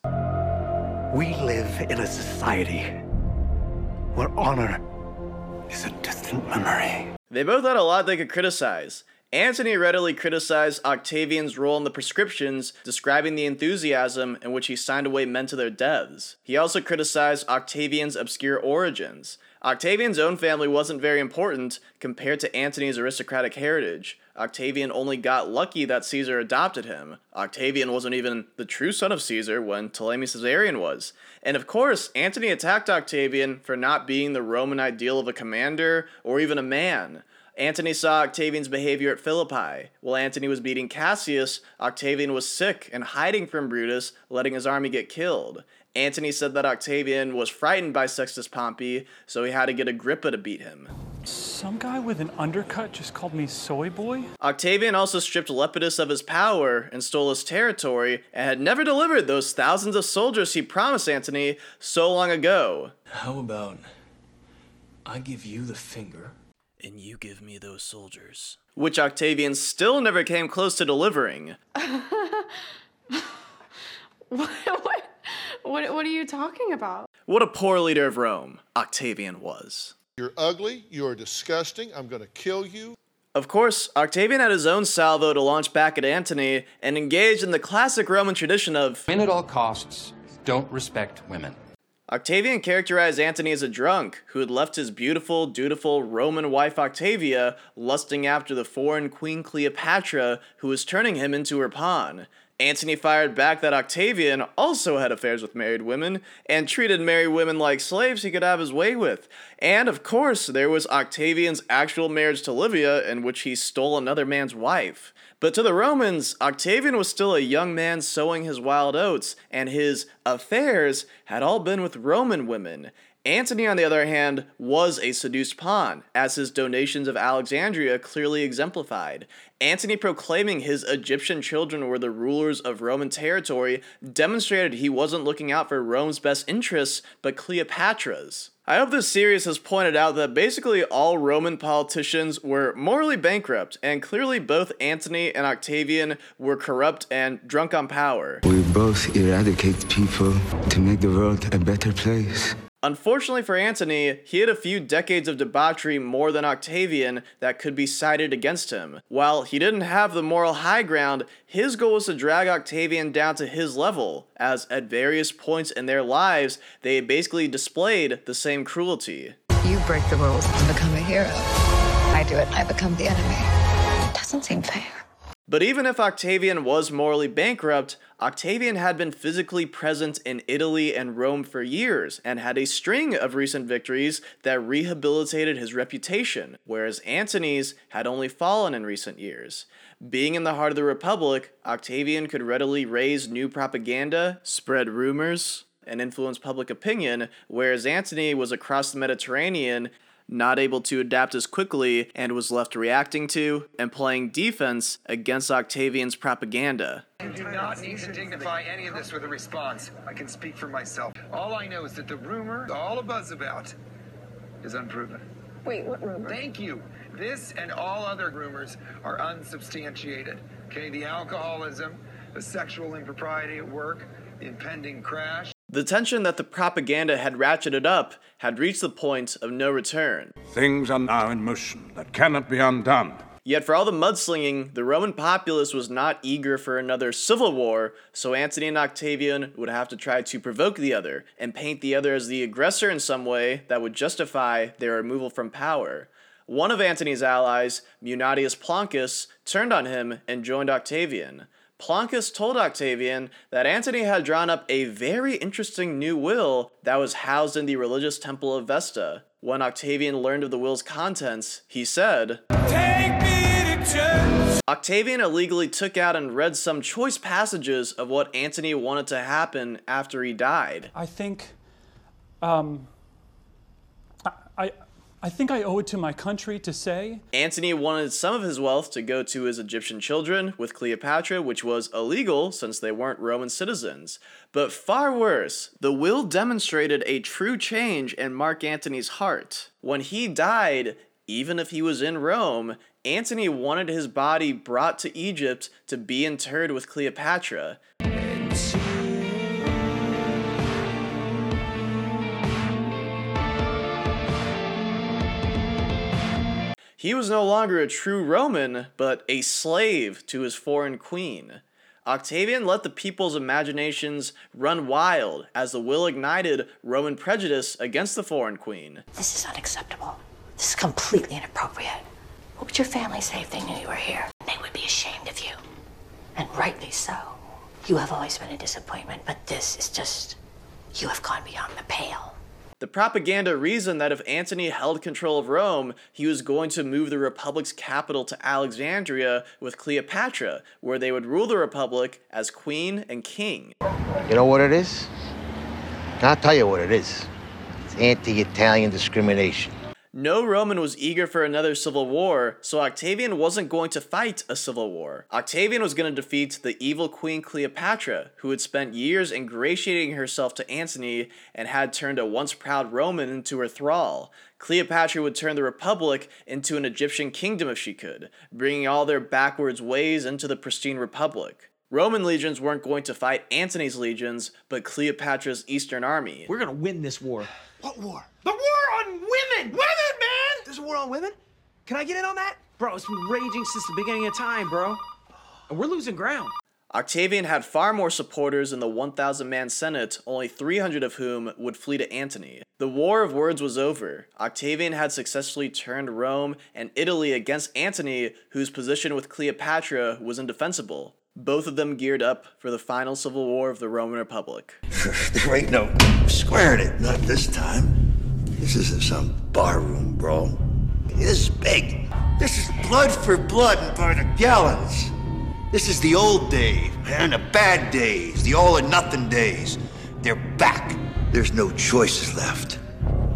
We live in a society where honor is a distant memory. They both had a lot they could criticize. Antony readily criticized Octavian's role in the prescriptions, describing the enthusiasm in which he signed away men to their deaths. He also criticized Octavian's obscure origins. Octavian's own family wasn't very important compared to Antony's aristocratic heritage. Octavian only got lucky that Caesar adopted him. Octavian wasn't even the true son of Caesar when Ptolemy Caesarion was. And of course, Antony attacked Octavian for not being the Roman ideal of a commander or even a man. Antony saw Octavian's behavior at Philippi. While Antony was beating Cassius, Octavian was sick and hiding from Brutus, letting his army get killed. Antony said that Octavian was frightened by Sextus Pompey, so he had to get Agrippa to beat him. Some guy with an undercut just called me soy boy? Octavian also stripped Lepidus of his power and stole his territory, and had never delivered those thousands of soldiers he promised Antony so long ago. How about I give you the finger, and you give me those soldiers? Which Octavian still never came close to delivering. What are you talking about? What a poor leader of Rome Octavian was. You're ugly, you're disgusting, I'm gonna kill you. Of course, Octavian had his own salvo to launch back at Antony and engaged in the classic Roman tradition of men at all costs, don't respect women. Octavian characterized Antony as a drunk who had left his beautiful, dutiful Roman wife Octavia lusting after the foreign Queen Cleopatra, who was turning him into her pawn. Antony fired back that Octavian also had affairs with married women and treated married women like slaves he could have his way with. And of course, there was Octavian's actual marriage to Livia, in which he stole another man's wife. But to the Romans, Octavian was still a young man sowing his wild oats, and his affairs had all been with Roman women. Antony, on the other hand, was a seduced pawn, as his donations of Alexandria clearly exemplified. Antony proclaiming his Egyptian children were the rulers of Roman territory demonstrated he wasn't looking out for Rome's best interests, but Cleopatra's. I hope this series has pointed out that basically all Roman politicians were morally bankrupt, and clearly both Antony and Octavian were corrupt and drunk on power. We both eradicate people to make the world a better place. Unfortunately for Antony, he had a few decades of debauchery more than Octavian that could be cited against him. While he didn't have the moral high ground, his goal was to drag Octavian down to his level, as at various points in their lives, they basically displayed the same cruelty. You break the rules and become a hero. I do it and I become the enemy. It doesn't seem fair. But even if Octavian was morally bankrupt, Octavian had been physically present in Italy and Rome for years, and had a string of recent victories that rehabilitated his reputation, whereas Antony's had only fallen in recent years. Being in the heart of the Republic, Octavian could readily raise new propaganda, spread rumors, and influence public opinion, whereas Antony was across the Mediterranean, not able to adapt as quickly, and was left reacting to and playing defense against Octavian's propaganda. You do not need to dignify any of this with a response. I can speak for myself. All I know is that the rumor all a buzz about is unproven. Wait, what rumor? Thank you. This and all other rumors are unsubstantiated. Okay, the alcoholism, the sexual impropriety at work, the impending crash. The tension that the propaganda had ratcheted up had reached the point of no return. Things are now in motion that cannot be undone. Yet for all the mudslinging, the Roman populace was not eager for another civil war, so Antony and Octavian would have to try to provoke the other, and paint the other as the aggressor in some way that would justify their removal from power. One of Antony's allies, Munatius Plancus, turned on him and joined Octavian. Plancus told Octavian that Antony had drawn up a very interesting new will that was housed in the religious temple of Vesta. When Octavian learned of the will's contents, he said, "Take me to church." Octavian illegally took out and read some choice passages of what Antony wanted to happen after he died. I think, I think I owe it to my country to say. Antony wanted some of his wealth to go to his Egyptian children with Cleopatra, which was illegal since they weren't Roman citizens. But far worse, the will demonstrated a true change in Mark Antony's heart. When he died, even if he was in Rome, Antony wanted his body brought to Egypt to be interred with Cleopatra. He was no longer a true Roman, but a slave to his foreign queen. Octavian let the people's imaginations run wild as the will ignited Roman prejudice against the foreign queen. This is unacceptable. This is completely inappropriate. What would your family say if they knew you were here? They would be ashamed of you, and rightly so. You have always been a disappointment, but this is just, you have gone beyond the pale. The propaganda reasoned that if Antony held control of Rome, he was going to move the Republic's capital to Alexandria with Cleopatra, where they would rule the Republic as queen and king. You know what it is? I'll tell you what it is. It's anti-Italian discrimination. No Roman was eager for another civil war, so Octavian wasn't going to fight a civil war. Octavian was going to defeat the evil Queen Cleopatra, who had spent years ingratiating herself to Antony and had turned a once proud Roman into her thrall. Cleopatra would turn the Republic into an Egyptian kingdom if she could, bringing all their backwards ways into the pristine Republic. Roman legions weren't going to fight Antony's legions, but Cleopatra's Eastern army. We're going to win this war. What war? The war on women! Women, man! There's a war on women? Can I get in on that? Bro, it's been raging since the beginning of time, bro. And we're losing ground. Octavian had far more supporters in the 1,000-man Senate, only 300 of whom would flee to Antony. The war of words was over. Octavian had successfully turned Rome and Italy against Antony, whose position with Cleopatra was indefensible. Both of them geared up for the final civil war of the Roman Republic. There ain't no squaring it, not this time. This isn't some barroom brawl. This is big. This is blood for blood and by the gallons. This is the old days, man, the bad days, the all or nothing days. They're back. There's no choices left,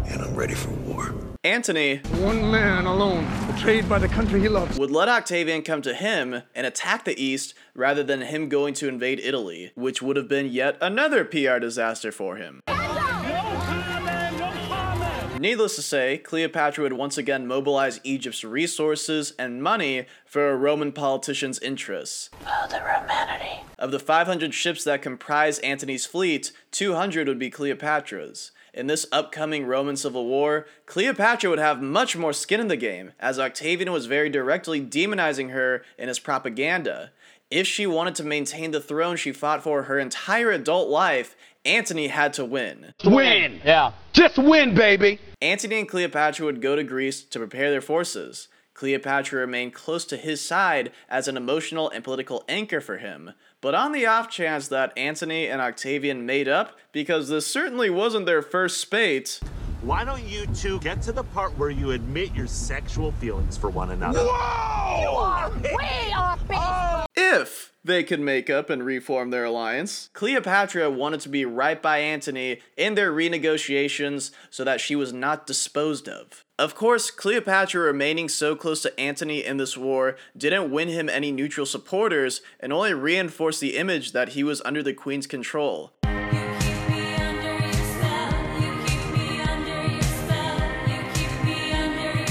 and I'm ready for war. Antony, one man alone, betrayed by the country he loves, would let Octavian come to him and attack the East rather than him going to invade Italy, which would have been yet another PR disaster for him. No comment, no comment. Needless to say, Cleopatra would once again mobilize Egypt's resources and money for a Roman politician's interests. Oh, the Romanity. Of the 500 ships that comprised Antony's fleet, 200 would be Cleopatra's. In this upcoming Roman civil war, Cleopatra would have much more skin in the game, as Octavian was very directly demonizing her in his propaganda. If she wanted to maintain the throne she fought for her entire adult life, Antony had to win. Win! Yeah. Just win, baby! Antony and Cleopatra would go to Greece to prepare their forces. Cleopatra remained close to his side as an emotional and political anchor for him. But on the off chance that Antony and Octavian made up, because this certainly wasn't their first spate... Why don't you two get to the part where you admit your sexual feelings for one another? Whoa! You are way off base! If they could make up and reform their alliance. Cleopatra wanted to be right by Antony in their renegotiations so that she was not disposed of. Of course, Cleopatra remaining so close to Antony in this war didn't win him any neutral supporters and only reinforced the image that he was under the queen's control. You keep me under your spell, you keep me under your spell, you keep me under your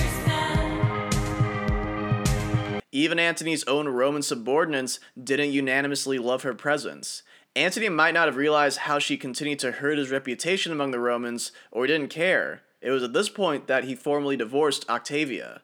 spell. Even Antony's own Roman subordinates didn't unanimously love her presence. Antony might not have realized how she continued to hurt his reputation among the Romans, or didn't care. It was at this point that he formally divorced Octavia.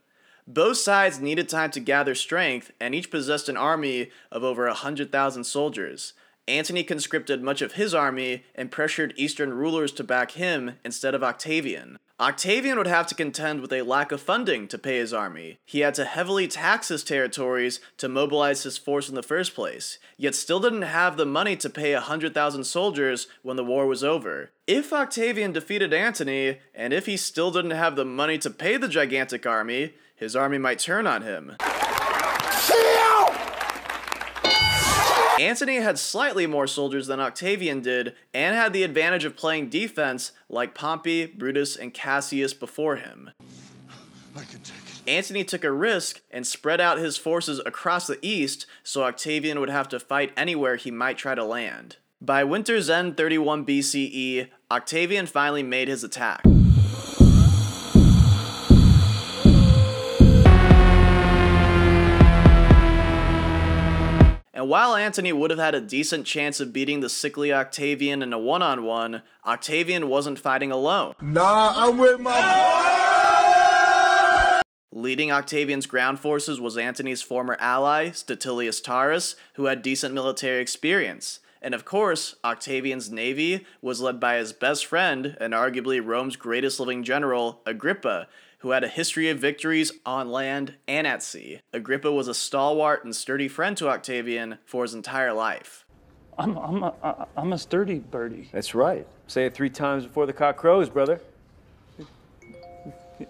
Both sides needed time to gather strength, and each possessed an army of over 100,000 soldiers. Antony conscripted much of his army and pressured Eastern rulers to back him instead of Octavian. Octavian would have to contend with a lack of funding to pay his army. He had to heavily tax his territories to mobilize his force in the first place, yet still didn't have the money to pay 100,000 soldiers when the war was over. If Octavian defeated Antony, and if he still didn't have the money to pay the gigantic army, his army might turn on him. Antony had slightly more soldiers than Octavian did, and had the advantage of playing defense like Pompey, Brutus, and Cassius before him. I can take it. Antony took a risk and spread out his forces across the east, so Octavian would have to fight anywhere he might try to land. By winter's end 31 BCE, Octavian finally made his attack. And while Antony would have had a decent chance of beating the sickly Octavian in a one-on-one, Octavian wasn't fighting alone. Nah, I'm with my boy! Leading Octavian's ground forces was Antony's former ally, Statilius Taurus, who had decent military experience. And of course, Octavian's navy was led by his best friend, and arguably Rome's greatest living general, Agrippa, who had a history of victories on land and at sea. Agrippa was a stalwart and sturdy friend to Octavian for his entire life. I'm a sturdy birdie. That's right. Say it 3 times before the cock crows, brother.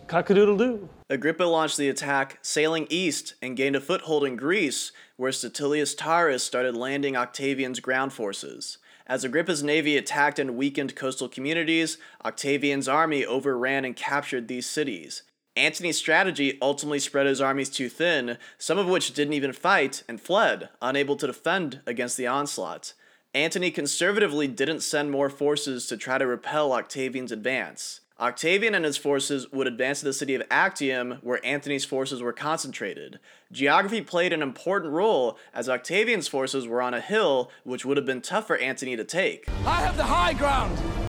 Cock-a-doodle-doo. Agrippa launched the attack, sailing east, and gained a foothold in Greece, where Statilius Taurus started landing Octavian's ground forces. As Agrippa's navy attacked and weakened coastal communities, Octavian's army overran and captured these cities. Antony's strategy ultimately spread his armies too thin, some of which didn't even fight and fled, unable to defend against the onslaught. Antony conservatively didn't send more forces to try to repel Octavian's advance. Octavian and his forces would advance to the city of Actium, where Antony's forces were concentrated. Geography played an important role, as Octavian's forces were on a hill, which would have been tough for Antony to take. I have the high ground!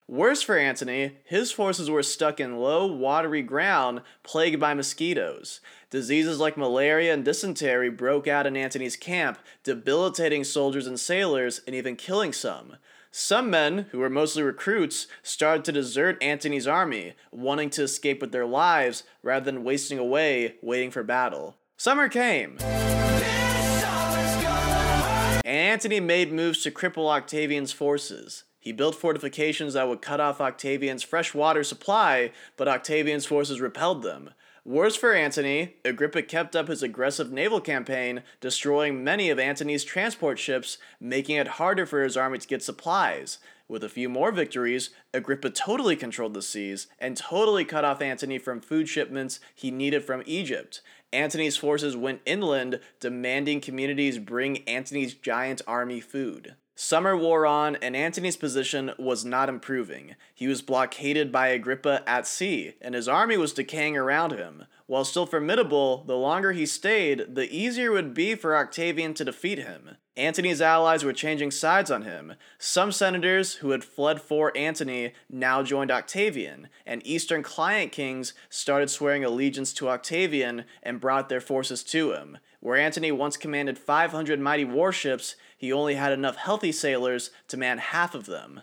Worse for Antony, his forces were stuck in low, watery ground, plagued by mosquitoes. Diseases like malaria and dysentery broke out in Antony's camp, debilitating soldiers and sailors, and even killing some. Some men, who were mostly recruits, started to desert Antony's army, wanting to escape with their lives rather than wasting away waiting for battle. Summer came, and Antony made moves to cripple Octavian's forces. He built fortifications that would cut off Octavian's fresh water supply, but Octavian's forces repelled them. Worse for Antony, Agrippa kept up his aggressive naval campaign, destroying many of Antony's transport ships, making it harder for his army to get supplies. With a few more victories, Agrippa totally controlled the seas and totally cut off Antony from food shipments he needed from Egypt. Antony's forces went inland, demanding communities bring Antony's giant army food. Summer wore on, and Antony's position was not improving. He was blockaded by Agrippa at sea, and his army was decaying around him. While still formidable, the longer he stayed, the easier it would be for Octavian to defeat him. Antony's allies were changing sides on him. Some senators who had fled for Antony now joined Octavian, and Eastern client kings started swearing allegiance to Octavian and brought their forces to him. Where Antony once commanded 500 mighty warships, he only had enough healthy sailors to man half of them.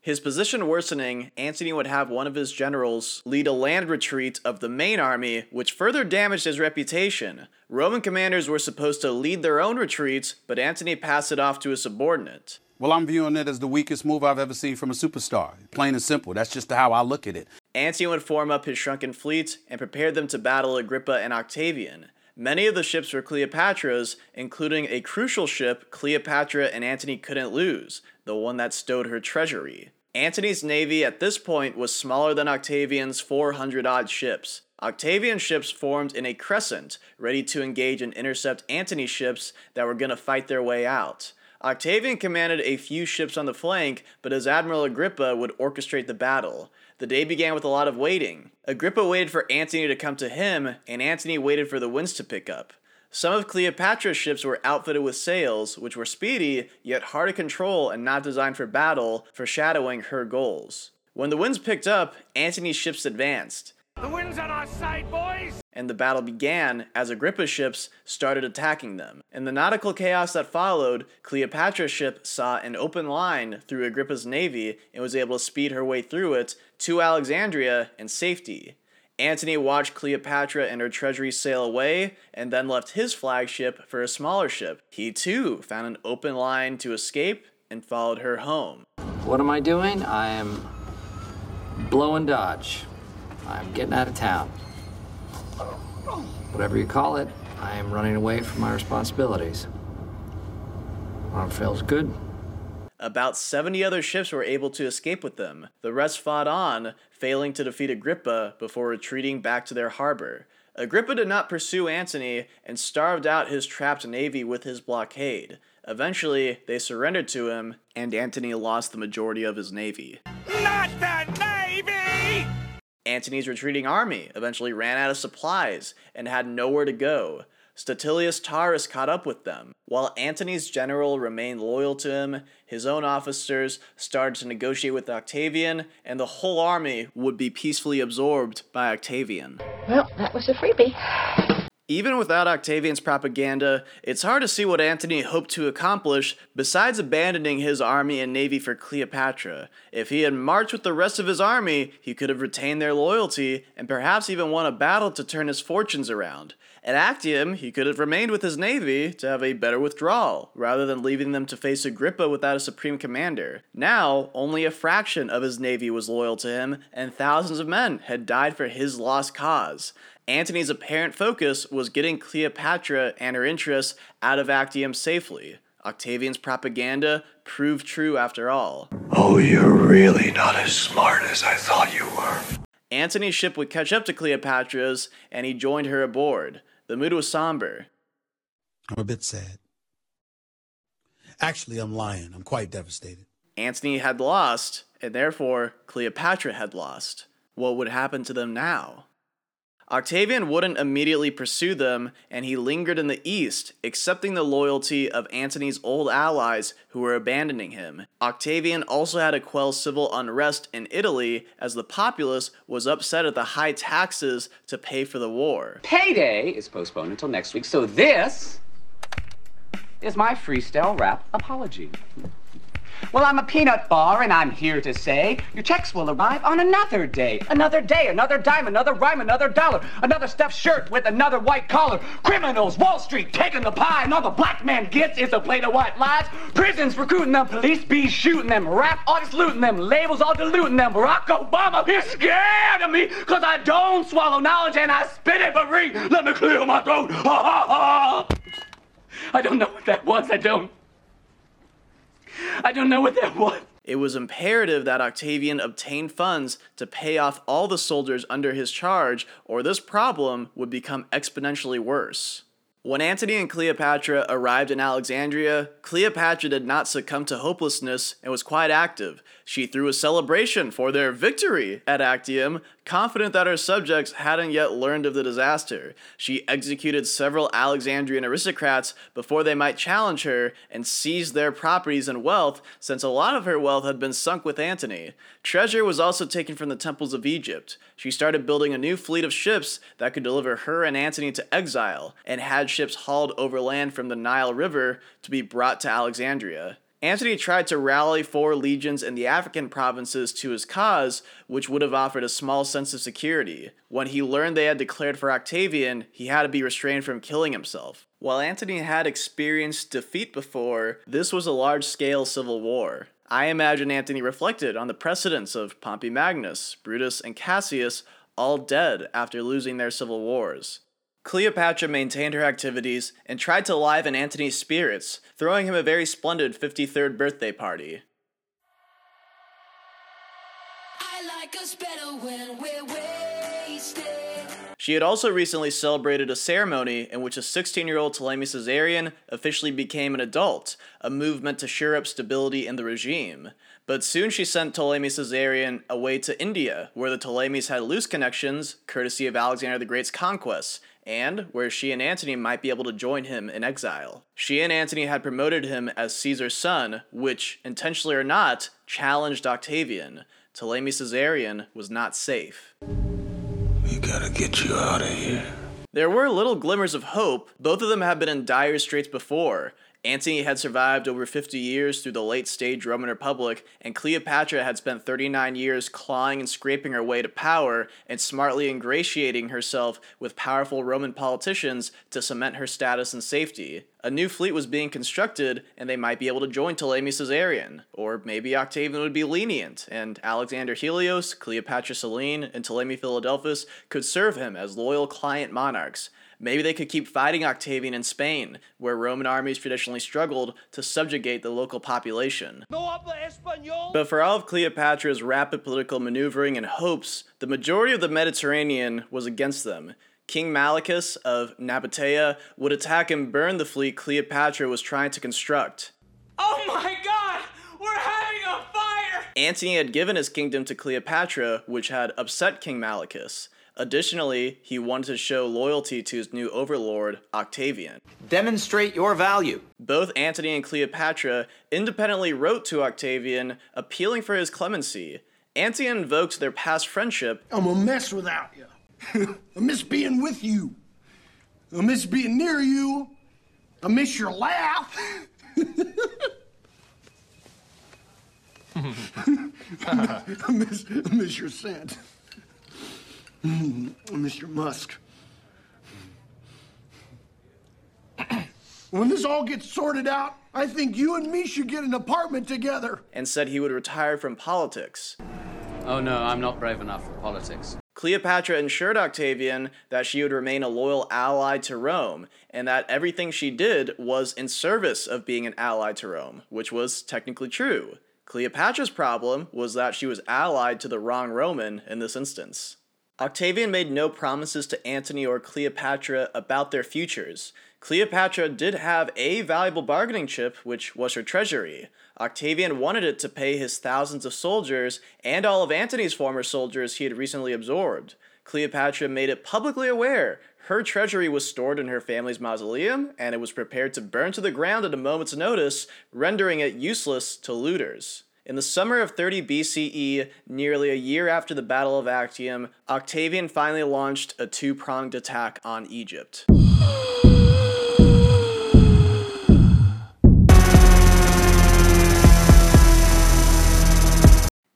His position worsening, Antony would have one of his generals lead a land retreat of the main army, which further damaged his reputation. Roman commanders were supposed to lead their own retreats, but Antony passed it off to a subordinate. Well, I'm viewing it as the weakest move I've ever seen from a superstar. Plain and simple, that's just how I look at it. Antony would form up his shrunken fleet and prepare them to battle Agrippa and Octavian. Many of the ships were Cleopatra's, including a crucial ship Cleopatra and Antony couldn't lose, the one that stowed her treasury. Antony's navy at this point was smaller than Octavian's 400-odd ships. Octavian's ships formed in a crescent, ready to engage and intercept Antony's ships that were going to fight their way out. Octavian commanded a few ships on the flank, but his Admiral Agrippa would orchestrate the battle. The day began with a lot of waiting. Agrippa waited for Antony to come to him, and Antony waited for the winds to pick up. Some of Cleopatra's ships were outfitted with sails, which were speedy, yet hard to control and not designed for battle, foreshadowing her goals. When the winds picked up, Antony's ships advanced. The wind's on our side, boys! And the battle began as Agrippa's ships started attacking them. In the nautical chaos that followed, Cleopatra's ship saw an open line through Agrippa's navy and was able to speed her way through it, to Alexandria in safety. Antony watched Cleopatra and her treasury sail away and then left his flagship for a smaller ship. He too found an open line to escape and followed her home. What am I doing? I am blowing dodge. I'm getting out of town. Whatever you call it, I am running away from my responsibilities. Arm feels good. About 70 other ships were able to escape with them. The rest fought on, failing to defeat Agrippa before retreating back to their harbor. Agrippa did not pursue Antony and starved out his trapped navy with his blockade. Eventually, they surrendered to him, and Antony lost the majority of his navy. Not the navy! Antony's retreating army eventually ran out of supplies and had nowhere to go. Statilius Taurus caught up with them. While Antony's general remained loyal to him, his own officers started to negotiate with Octavian, and the whole army would be peacefully absorbed by Octavian. Well, that was a freebie. Even without Octavian's propaganda, it's hard to see what Antony hoped to accomplish besides abandoning his army and navy for Cleopatra. If he had marched with the rest of his army, he could have retained their loyalty and perhaps even won a battle to turn his fortunes around. At Actium, he could have remained with his navy to have a better withdrawal, rather than leaving them to face Agrippa without a supreme commander. Now, only a fraction of his navy was loyal to him, and thousands of men had died for his lost cause. Antony's apparent focus was getting Cleopatra and her interests out of Actium safely. Octavian's propaganda proved true after all. Oh, you're really not as smart as I thought you were. Antony's ship would catch up to Cleopatra's, and he joined her aboard. The mood was somber. I'm a bit sad. Actually, I'm lying. I'm quite devastated. Antony had lost, and therefore Cleopatra had lost. What would happen to them now? Octavian wouldn't immediately pursue them, and he lingered in the east, accepting the loyalty of Antony's old allies who were abandoning him. Octavian also had to quell civil unrest in Italy, as the populace was upset at the high taxes to pay for the war. Payday is postponed until next week, so this is my freestyle rap apology. Well, I'm a peanut bar, and I'm here to say your checks will arrive on another day. Another day, another dime, another rhyme, another dollar. Another stuffed shirt with another white collar. Criminals, Wall Street, taking the pie. And all the black man gets is a plate of white lies. Prisons recruiting them, police be shooting them. Rap artists looting them, labels all diluting them. Barack Obama is scared of me, because I don't swallow knowledge and I spit it for free. Let me clear my throat. Ha ha ha. I don't know what that was. I don't know what that was. It was imperative that Octavian obtain funds to pay off all the soldiers under his charge, or this problem would become exponentially worse. When Antony and Cleopatra arrived in Alexandria, Cleopatra did not succumb to hopelessness and was quite active. She threw a celebration for their victory at Actium, confident that her subjects hadn't yet learned of the disaster. She executed several Alexandrian aristocrats before they might challenge her and seize their properties and wealth, since a lot of her wealth had been sunk with Antony. Treasure was also taken from the temples of Egypt. She started building a new fleet of ships that could deliver her and Antony to exile, and had ships hauled overland from the Nile River to be brought to Alexandria. Antony tried to rally four legions in the African provinces to his cause, which would have offered a small sense of security. When he learned they had declared for Octavian, he had to be restrained from killing himself. While Antony had experienced defeat before, this was a large-scale civil war. I imagine Antony reflected on the precedents of Pompey Magnus, Brutus, and Cassius, all dead after losing their civil wars. Cleopatra maintained her activities and tried to liven Antony's spirits, throwing him a very splendid 53rd birthday party. I like us better when we're wasted. She had also recently celebrated a ceremony in which a 16-year-old Ptolemy Caesarion officially became an adult, a move meant to shore up stability in the regime. But soon she sent Ptolemy Caesarion away to India, where the Ptolemies had loose connections, courtesy of Alexander the Great's conquests, and where she and Antony might be able to join him in exile. She and Antony had promoted him as Caesar's son, which, intentionally or not, challenged Octavian. Ptolemy Caesarion was not safe. We gotta get you out of here. There were little glimmers of hope. Both of them had been in dire straits before. Antony had survived over 50 years through the late-stage Roman Republic, and Cleopatra had spent 39 years clawing and scraping her way to power and smartly ingratiating herself with powerful Roman politicians to cement her status and safety. A new fleet was being constructed, and they might be able to join Ptolemy Caesarion. Or maybe Octavian would be lenient, and Alexander Helios, Cleopatra Selene, and Ptolemy Philadelphus could serve him as loyal client monarchs. Maybe they could keep fighting Octavian in Spain, where Roman armies traditionally struggled to subjugate the local population. But for all of Cleopatra's rapid political maneuvering and hopes, the majority of the Mediterranean was against them. King Malichus of Nabatea would attack and burn the fleet Cleopatra was trying to construct. Oh my god! We're having a fire! Antony had given his kingdom to Cleopatra, which had upset King Malichus. Additionally, he wanted to show loyalty to his new overlord, Octavian. Demonstrate your value. Both Antony and Cleopatra independently wrote to Octavian, appealing for his clemency. Antony invoked their past friendship. I'm a mess without you. I miss being with you. I miss being near you. I miss your laugh. I miss your scent. Mr. Musk. When this all gets sorted out, I think you and me should get an apartment together. And said he would retire from politics. Oh no, I'm not brave enough for politics. Cleopatra ensured Octavian that she would remain a loyal ally to Rome, and that everything she did was in service of being an ally to Rome, which was technically true. Cleopatra's problem was that she was allied to the wrong Roman in this instance. Octavian made no promises to Antony or Cleopatra about their futures. Cleopatra did have a valuable bargaining chip, which was her treasury. Octavian wanted it to pay his thousands of soldiers and all of Antony's former soldiers he had recently absorbed. Cleopatra made it publicly aware her treasury was stored in her family's mausoleum, and it was prepared to burn to the ground at a moment's notice, rendering it useless to looters. In the summer of 30 BCE, nearly a year after the Battle of Actium, Octavian finally launched a two-pronged attack on Egypt.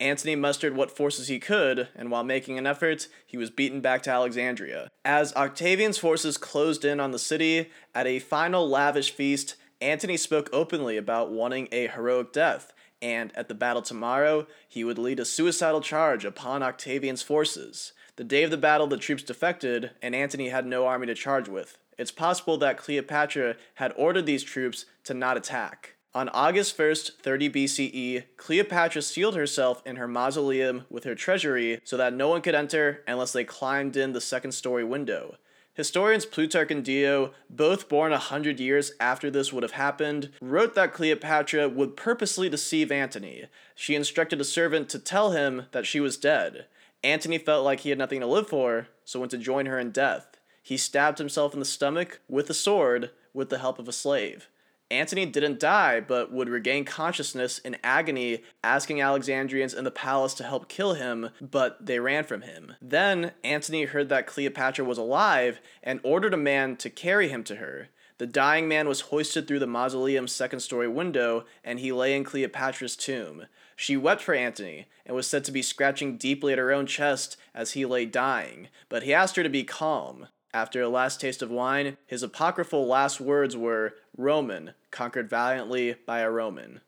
Antony mustered what forces he could, and while making an effort, he was beaten back to Alexandria. As Octavian's forces closed in on the city, at a final lavish feast, Antony spoke openly about wanting a heroic death, and at the battle tomorrow, he would lead a suicidal charge upon Octavian's forces. The day of the battle, the troops defected, and Antony had no army to charge with. It's possible that Cleopatra had ordered these troops to not attack. On August 1st, 30 BCE, Cleopatra sealed herself in her mausoleum with her treasury so that no one could enter unless they climbed in the second-story window. Historians Plutarch and Dio, both born 100 years after this would have happened, wrote that Cleopatra would purposely deceive Antony. She instructed a servant to tell him that she was dead. Antony felt like he had nothing to live for, so went to join her in death. He stabbed himself in the stomach with a sword with the help of a slave. Antony didn't die, but would regain consciousness in agony, asking Alexandrians in the palace to help kill him, but they ran from him. Then, Antony heard that Cleopatra was alive and ordered a man to carry him to her. The dying man was hoisted through the mausoleum's second-story window, and he lay in Cleopatra's tomb. She wept for Antony, and was said to be scratching deeply at her own chest as he lay dying, but he asked her to be calm. After a last taste of wine, his apocryphal last words were, "Roman, conquered valiantly by a Roman."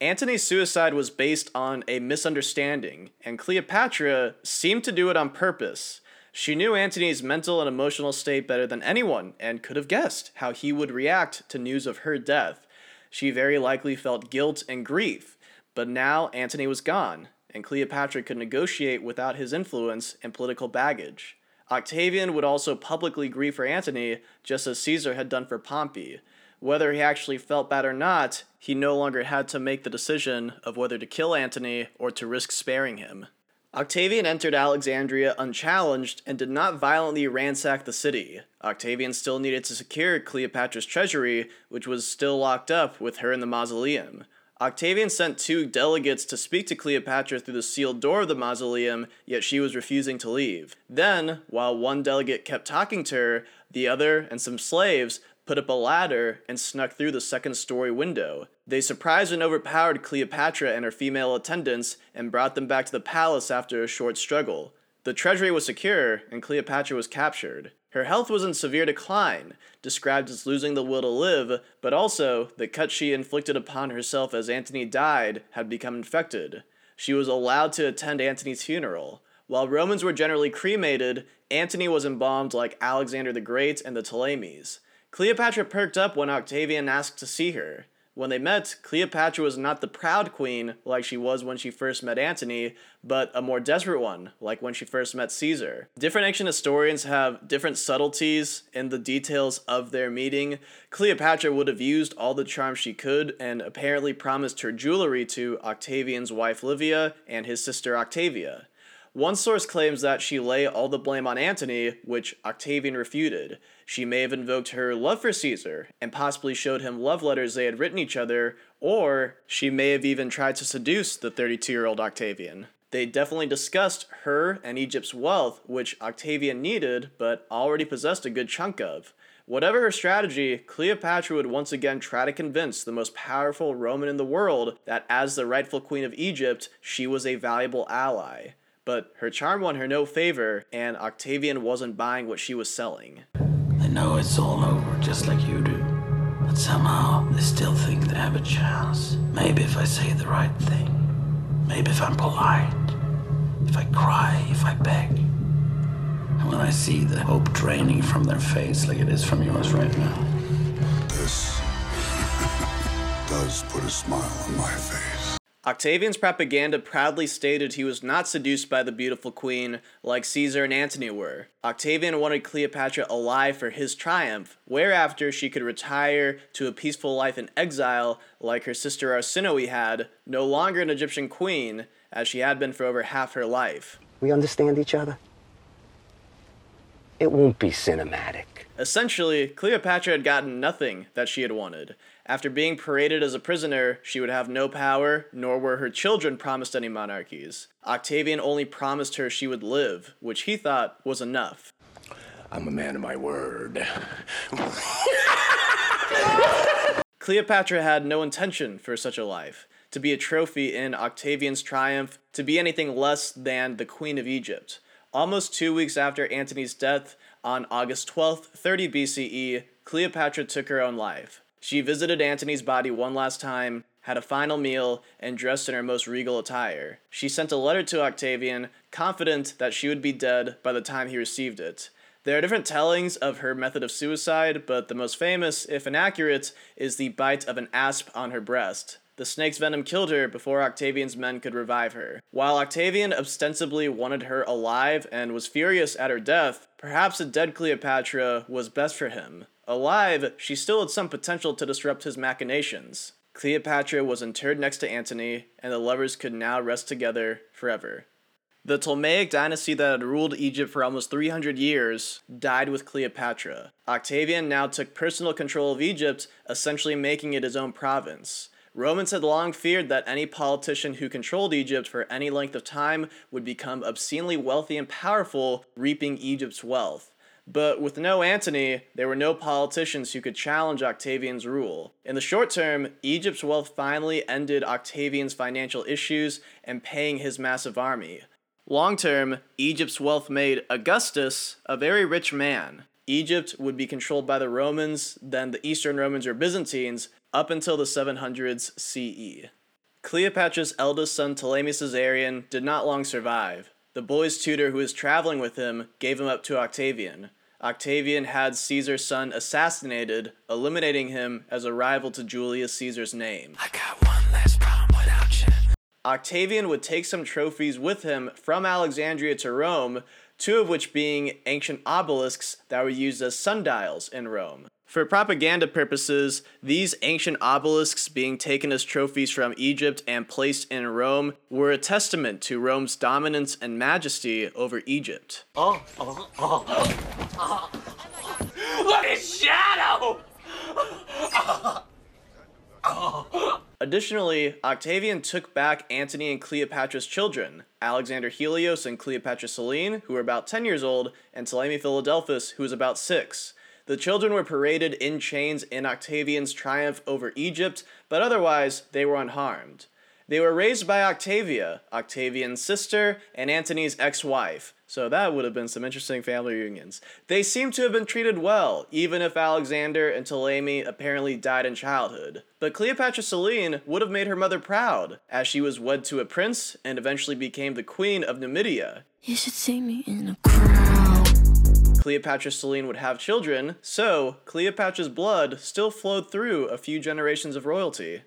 Antony's suicide was based on a misunderstanding, and Cleopatra seemed to do it on purpose. She knew Antony's mental and emotional state better than anyone, and could have guessed how he would react to news of her death. She very likely felt guilt and grief, but now Antony was gone, and Cleopatra could negotiate without his influence and political baggage. Octavian would also publicly grieve for Antony, just as Caesar had done for Pompey. Whether he actually felt bad or not, he no longer had to make the decision of whether to kill Antony or to risk sparing him. Octavian entered Alexandria unchallenged and did not violently ransack the city. Octavian still needed to secure Cleopatra's treasury, which was still locked up with her in the mausoleum. Octavian sent two delegates to speak to Cleopatra through the sealed door of the mausoleum, yet she was refusing to leave. Then, while one delegate kept talking to her, the other and some slaves put up a ladder, and snuck through the second-story window. They surprised and overpowered Cleopatra and her female attendants and brought them back to the palace after a short struggle. The treasury was secure, and Cleopatra was captured. Her health was in severe decline, described as losing the will to live, but also the cut she inflicted upon herself as Antony died had become infected. She was allowed to attend Antony's funeral. While Romans were generally cremated, Antony was embalmed like Alexander the Great and the Ptolemies. Cleopatra perked up when Octavian asked to see her. When they met, Cleopatra was not the proud queen like she was when she first met Antony, but a more desperate one, like when she first met Caesar. Different ancient historians have different subtleties in the details of their meeting. Cleopatra would have used all the charm she could and apparently promised her jewelry to Octavian's wife Livia and his sister Octavia. One source claims that she lay all the blame on Antony, which Octavian refuted. She may have invoked her love for Caesar, and possibly showed him love letters they had written each other, or she may have even tried to seduce the 32-year-old Octavian. They definitely discussed her and Egypt's wealth, which Octavian needed, but already possessed a good chunk of. Whatever her strategy, Cleopatra would once again try to convince the most powerful Roman in the world that as the rightful queen of Egypt, she was a valuable ally. But her charm won her no favor, and Octavian wasn't buying what she was selling. They know it's all over, just like you do. But somehow, they still think they have a chance. Maybe if I say the right thing. Maybe if I'm polite. If I cry, if I beg. And when I see the hope draining from their face like it is from yours right now. This does put a smile on my face. Octavian's propaganda proudly stated he was not seduced by the beautiful queen like Caesar and Antony were. Octavian wanted Cleopatra alive for his triumph, whereafter she could retire to a peaceful life in exile like her sister Arsinoe had, no longer an Egyptian queen, as she had been for over half her life. We understand each other. It won't be cinematic. Essentially, Cleopatra had gotten nothing that she had wanted. After being paraded as a prisoner, she would have no power, nor were her children promised any monarchies. Octavian only promised her she would live, which he thought was enough. I'm a man of my word. Cleopatra had no intention for such a life, to be a trophy in Octavian's triumph, to be anything less than the Queen of Egypt. Almost 2 weeks after Antony's death, on August 12th, 30 BCE, Cleopatra took her own life. She visited Antony's body one last time, had a final meal, and dressed in her most regal attire. She sent a letter to Octavian, confident that she would be dead by the time he received it. There are different tellings of her method of suicide, but the most famous, if inaccurate, is the bite of an asp on her breast. The snake's venom killed her before Octavian's men could revive her. While Octavian ostensibly wanted her alive and was furious at her death, perhaps a dead Cleopatra was best for him. Alive, she still had some potential to disrupt his machinations. Cleopatra was interred next to Antony, and the lovers could now rest together forever. The Ptolemaic dynasty that had ruled Egypt for almost 300 years died with Cleopatra. Octavian now took personal control of Egypt, essentially making it his own province. Romans had long feared that any politician who controlled Egypt for any length of time would become obscenely wealthy and powerful, reaping Egypt's wealth. But with no Antony, there were no politicians who could challenge Octavian's rule. In the short term, Egypt's wealth finally ended Octavian's financial issues and paying his massive army. Long term, Egypt's wealth made Augustus a very rich man. Egypt would be controlled by the Romans, then the Eastern Romans or Byzantines, up until the 700s CE. Cleopatra's eldest son Ptolemy Caesarion did not long survive. The boy's tutor who was traveling with him gave him up to Octavian. Octavian had Caesar's son assassinated, eliminating him as a rival to Julius Caesar's name. I got one last problem without you. Octavian would take some trophies with him from Alexandria to Rome, two of which being ancient obelisks that were used as sundials in Rome. For propaganda purposes, these ancient obelisks being taken as trophies from Egypt and placed in Rome were a testament to Rome's dominance and majesty over Egypt. Look at shadow! Additionally, Octavian took back Antony and Cleopatra's children, Alexander Helios and Cleopatra Selene, who were about 10 years old, and Ptolemy Philadelphus, who was about 6. The children were paraded in chains in Octavian's triumph over Egypt, but otherwise they were unharmed. They were raised by Octavia, Octavian's sister, and Antony's ex-wife, so that would have been some interesting family reunions. They seem to have been treated well, even if Alexander and Ptolemy apparently died in childhood. But Cleopatra Selene would have made her mother proud, as she was wed to a prince and eventually became the queen of Numidia. You should see me in a crowd. Cleopatra Selene would have children, so Cleopatra's blood still flowed through a few generations of royalty.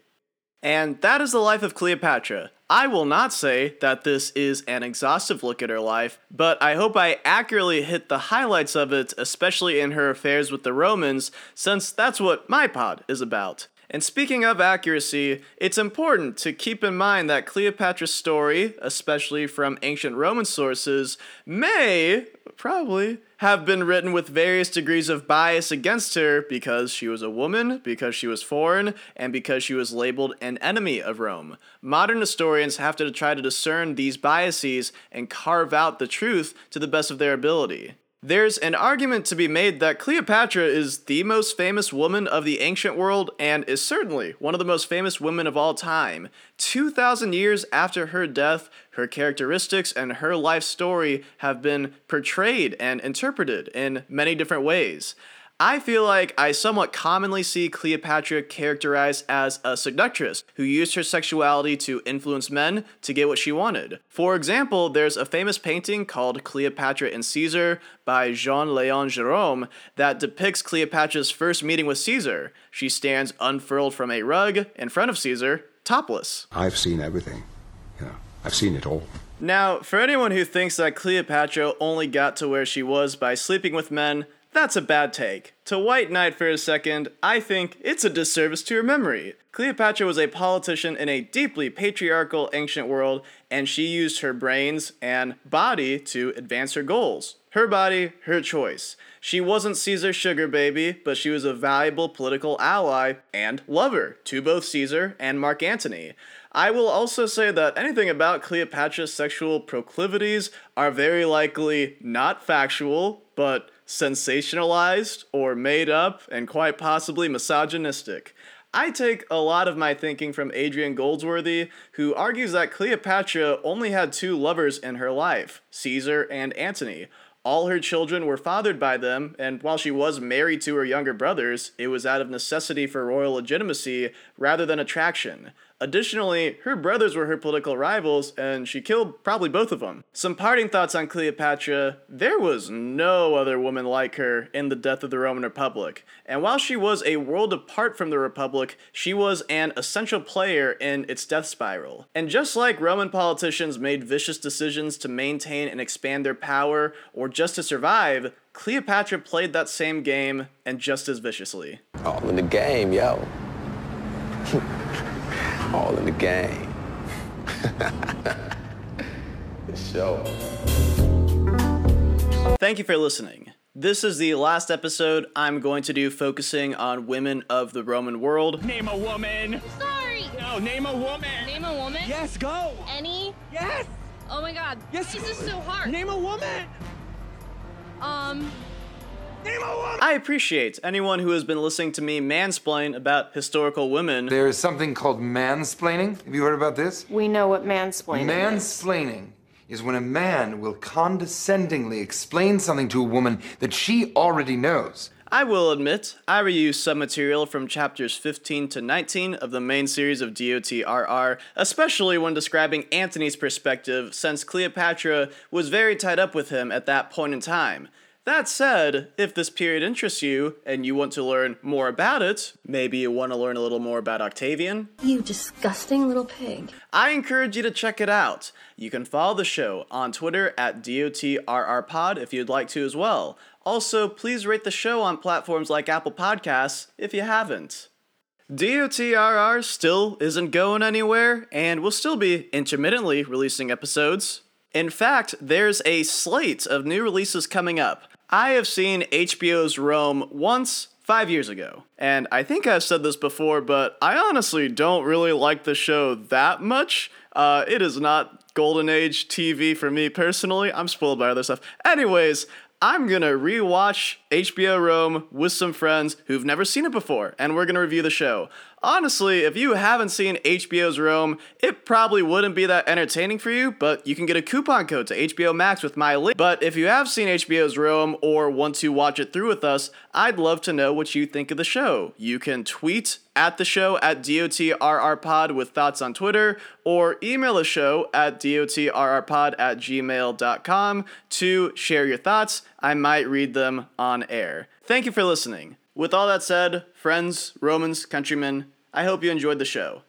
And that is the life of Cleopatra. I will not say that this is an exhaustive look at her life, but I hope I accurately hit the highlights of it, especially in her affairs with the Romans, since that's what my pod is about. And speaking of accuracy, it's important to keep in mind that Cleopatra's story, especially from ancient Roman sources, may, probably, have been written with various degrees of bias against her because she was a woman, because she was foreign, and because she was labeled an enemy of Rome. Modern historians have to try to discern these biases and carve out the truth to the best of their ability. There's an argument to be made that Cleopatra is the most famous woman of the ancient world and is certainly one of the most famous women of all time. 2,000 years after her death, her characteristics and her life story have been portrayed and interpreted in many different ways. I feel like I somewhat commonly see Cleopatra characterized as a seductress who used her sexuality to influence men to get what she wanted. For example, there's a famous painting called Cleopatra and Caesar by Jean-Léon Gérôme that depicts Cleopatra's first meeting with Caesar. She stands unfurled from a rug in front of Caesar, topless. I've seen everything. Yeah, I've seen it all. Now, for anyone who thinks that Cleopatra only got to where she was by sleeping with men, that's a bad take. To White Knight for a second, I think it's a disservice to your memory. Cleopatra was a politician in a deeply patriarchal ancient world, and she used her brains and body to advance her goals. Her body, her choice. She wasn't Caesar's sugar baby, but she was a valuable political ally and lover to both Caesar and Mark Antony. I will also say that anything about Cleopatra's sexual proclivities are very likely not factual, but sensationalized or made up and quite possibly misogynistic. I take a lot of my thinking from Adrian Goldsworthy, who argues that Cleopatra only had two lovers in her life, Caesar and Antony. All her children were fathered by them, and while she was married to her younger brothers, it was out of necessity for royal legitimacy rather than attraction. Additionally, her brothers were her political rivals, and she killed probably both of them. Some parting thoughts on Cleopatra. There was no other woman like her in the death of the Roman Republic. And while she was a world apart from the Republic, she was an essential player in its death spiral. And just like Roman politicians made vicious decisions to maintain and expand their power, or just to survive, Cleopatra played that same game, and just as viciously. All in the game, yo. All in the game. Show. Thank you for listening. This is the last episode I'm going to do focusing on women of the Roman world. Name a woman. Sorry. No, name a woman. Name a woman? Yes, go. Any? Yes. Oh my God. Yes. This is so hard. Name a woman. I appreciate anyone who has been listening to me mansplain about historical women. There is something called mansplaining. Have you heard about this? We know what mansplaining is. Mansplaining is when a man will condescendingly explain something to a woman that she already knows. I will admit, I reused some material from chapters 15 to 19 of the main series of DOTRR, especially when describing Antony's perspective, since Cleopatra was very tied up with him at that point in time. That said, if this period interests you, and you want to learn more about it, maybe you want to learn a little more about Octavian. You disgusting little pig. I encourage you to check it out. You can follow the show on Twitter at DOTRRPod if you'd like to as well. Also, please rate the show on platforms like Apple Podcasts if you haven't. DOTRR still isn't going anywhere, and we'll still be intermittently releasing episodes. In fact, there's a slate of new releases coming up. I have seen HBO's Rome once, 5 years ago. And I think I've said this before, but I honestly don't really like the show that much. It is not golden age TV for me personally. I'm spoiled by other stuff. Anyways, I'm going to rewatch HBO Rome with some friends who've never seen it before, and we're going to review the show. Honestly, if you haven't seen HBO's Rome, it probably wouldn't be that entertaining for you, but you can get a coupon code to HBO Max with my link. But if you have seen HBO's Rome or want to watch it through with us, I'd love to know what you think of the show. You can tweet at the show at DOTRRpod with thoughts on Twitter, or email the show at DOTRRpod@gmail.com to share your thoughts. I might read them on air. Thank you for listening. With all that said, friends, Romans, countrymen, I hope you enjoyed the show.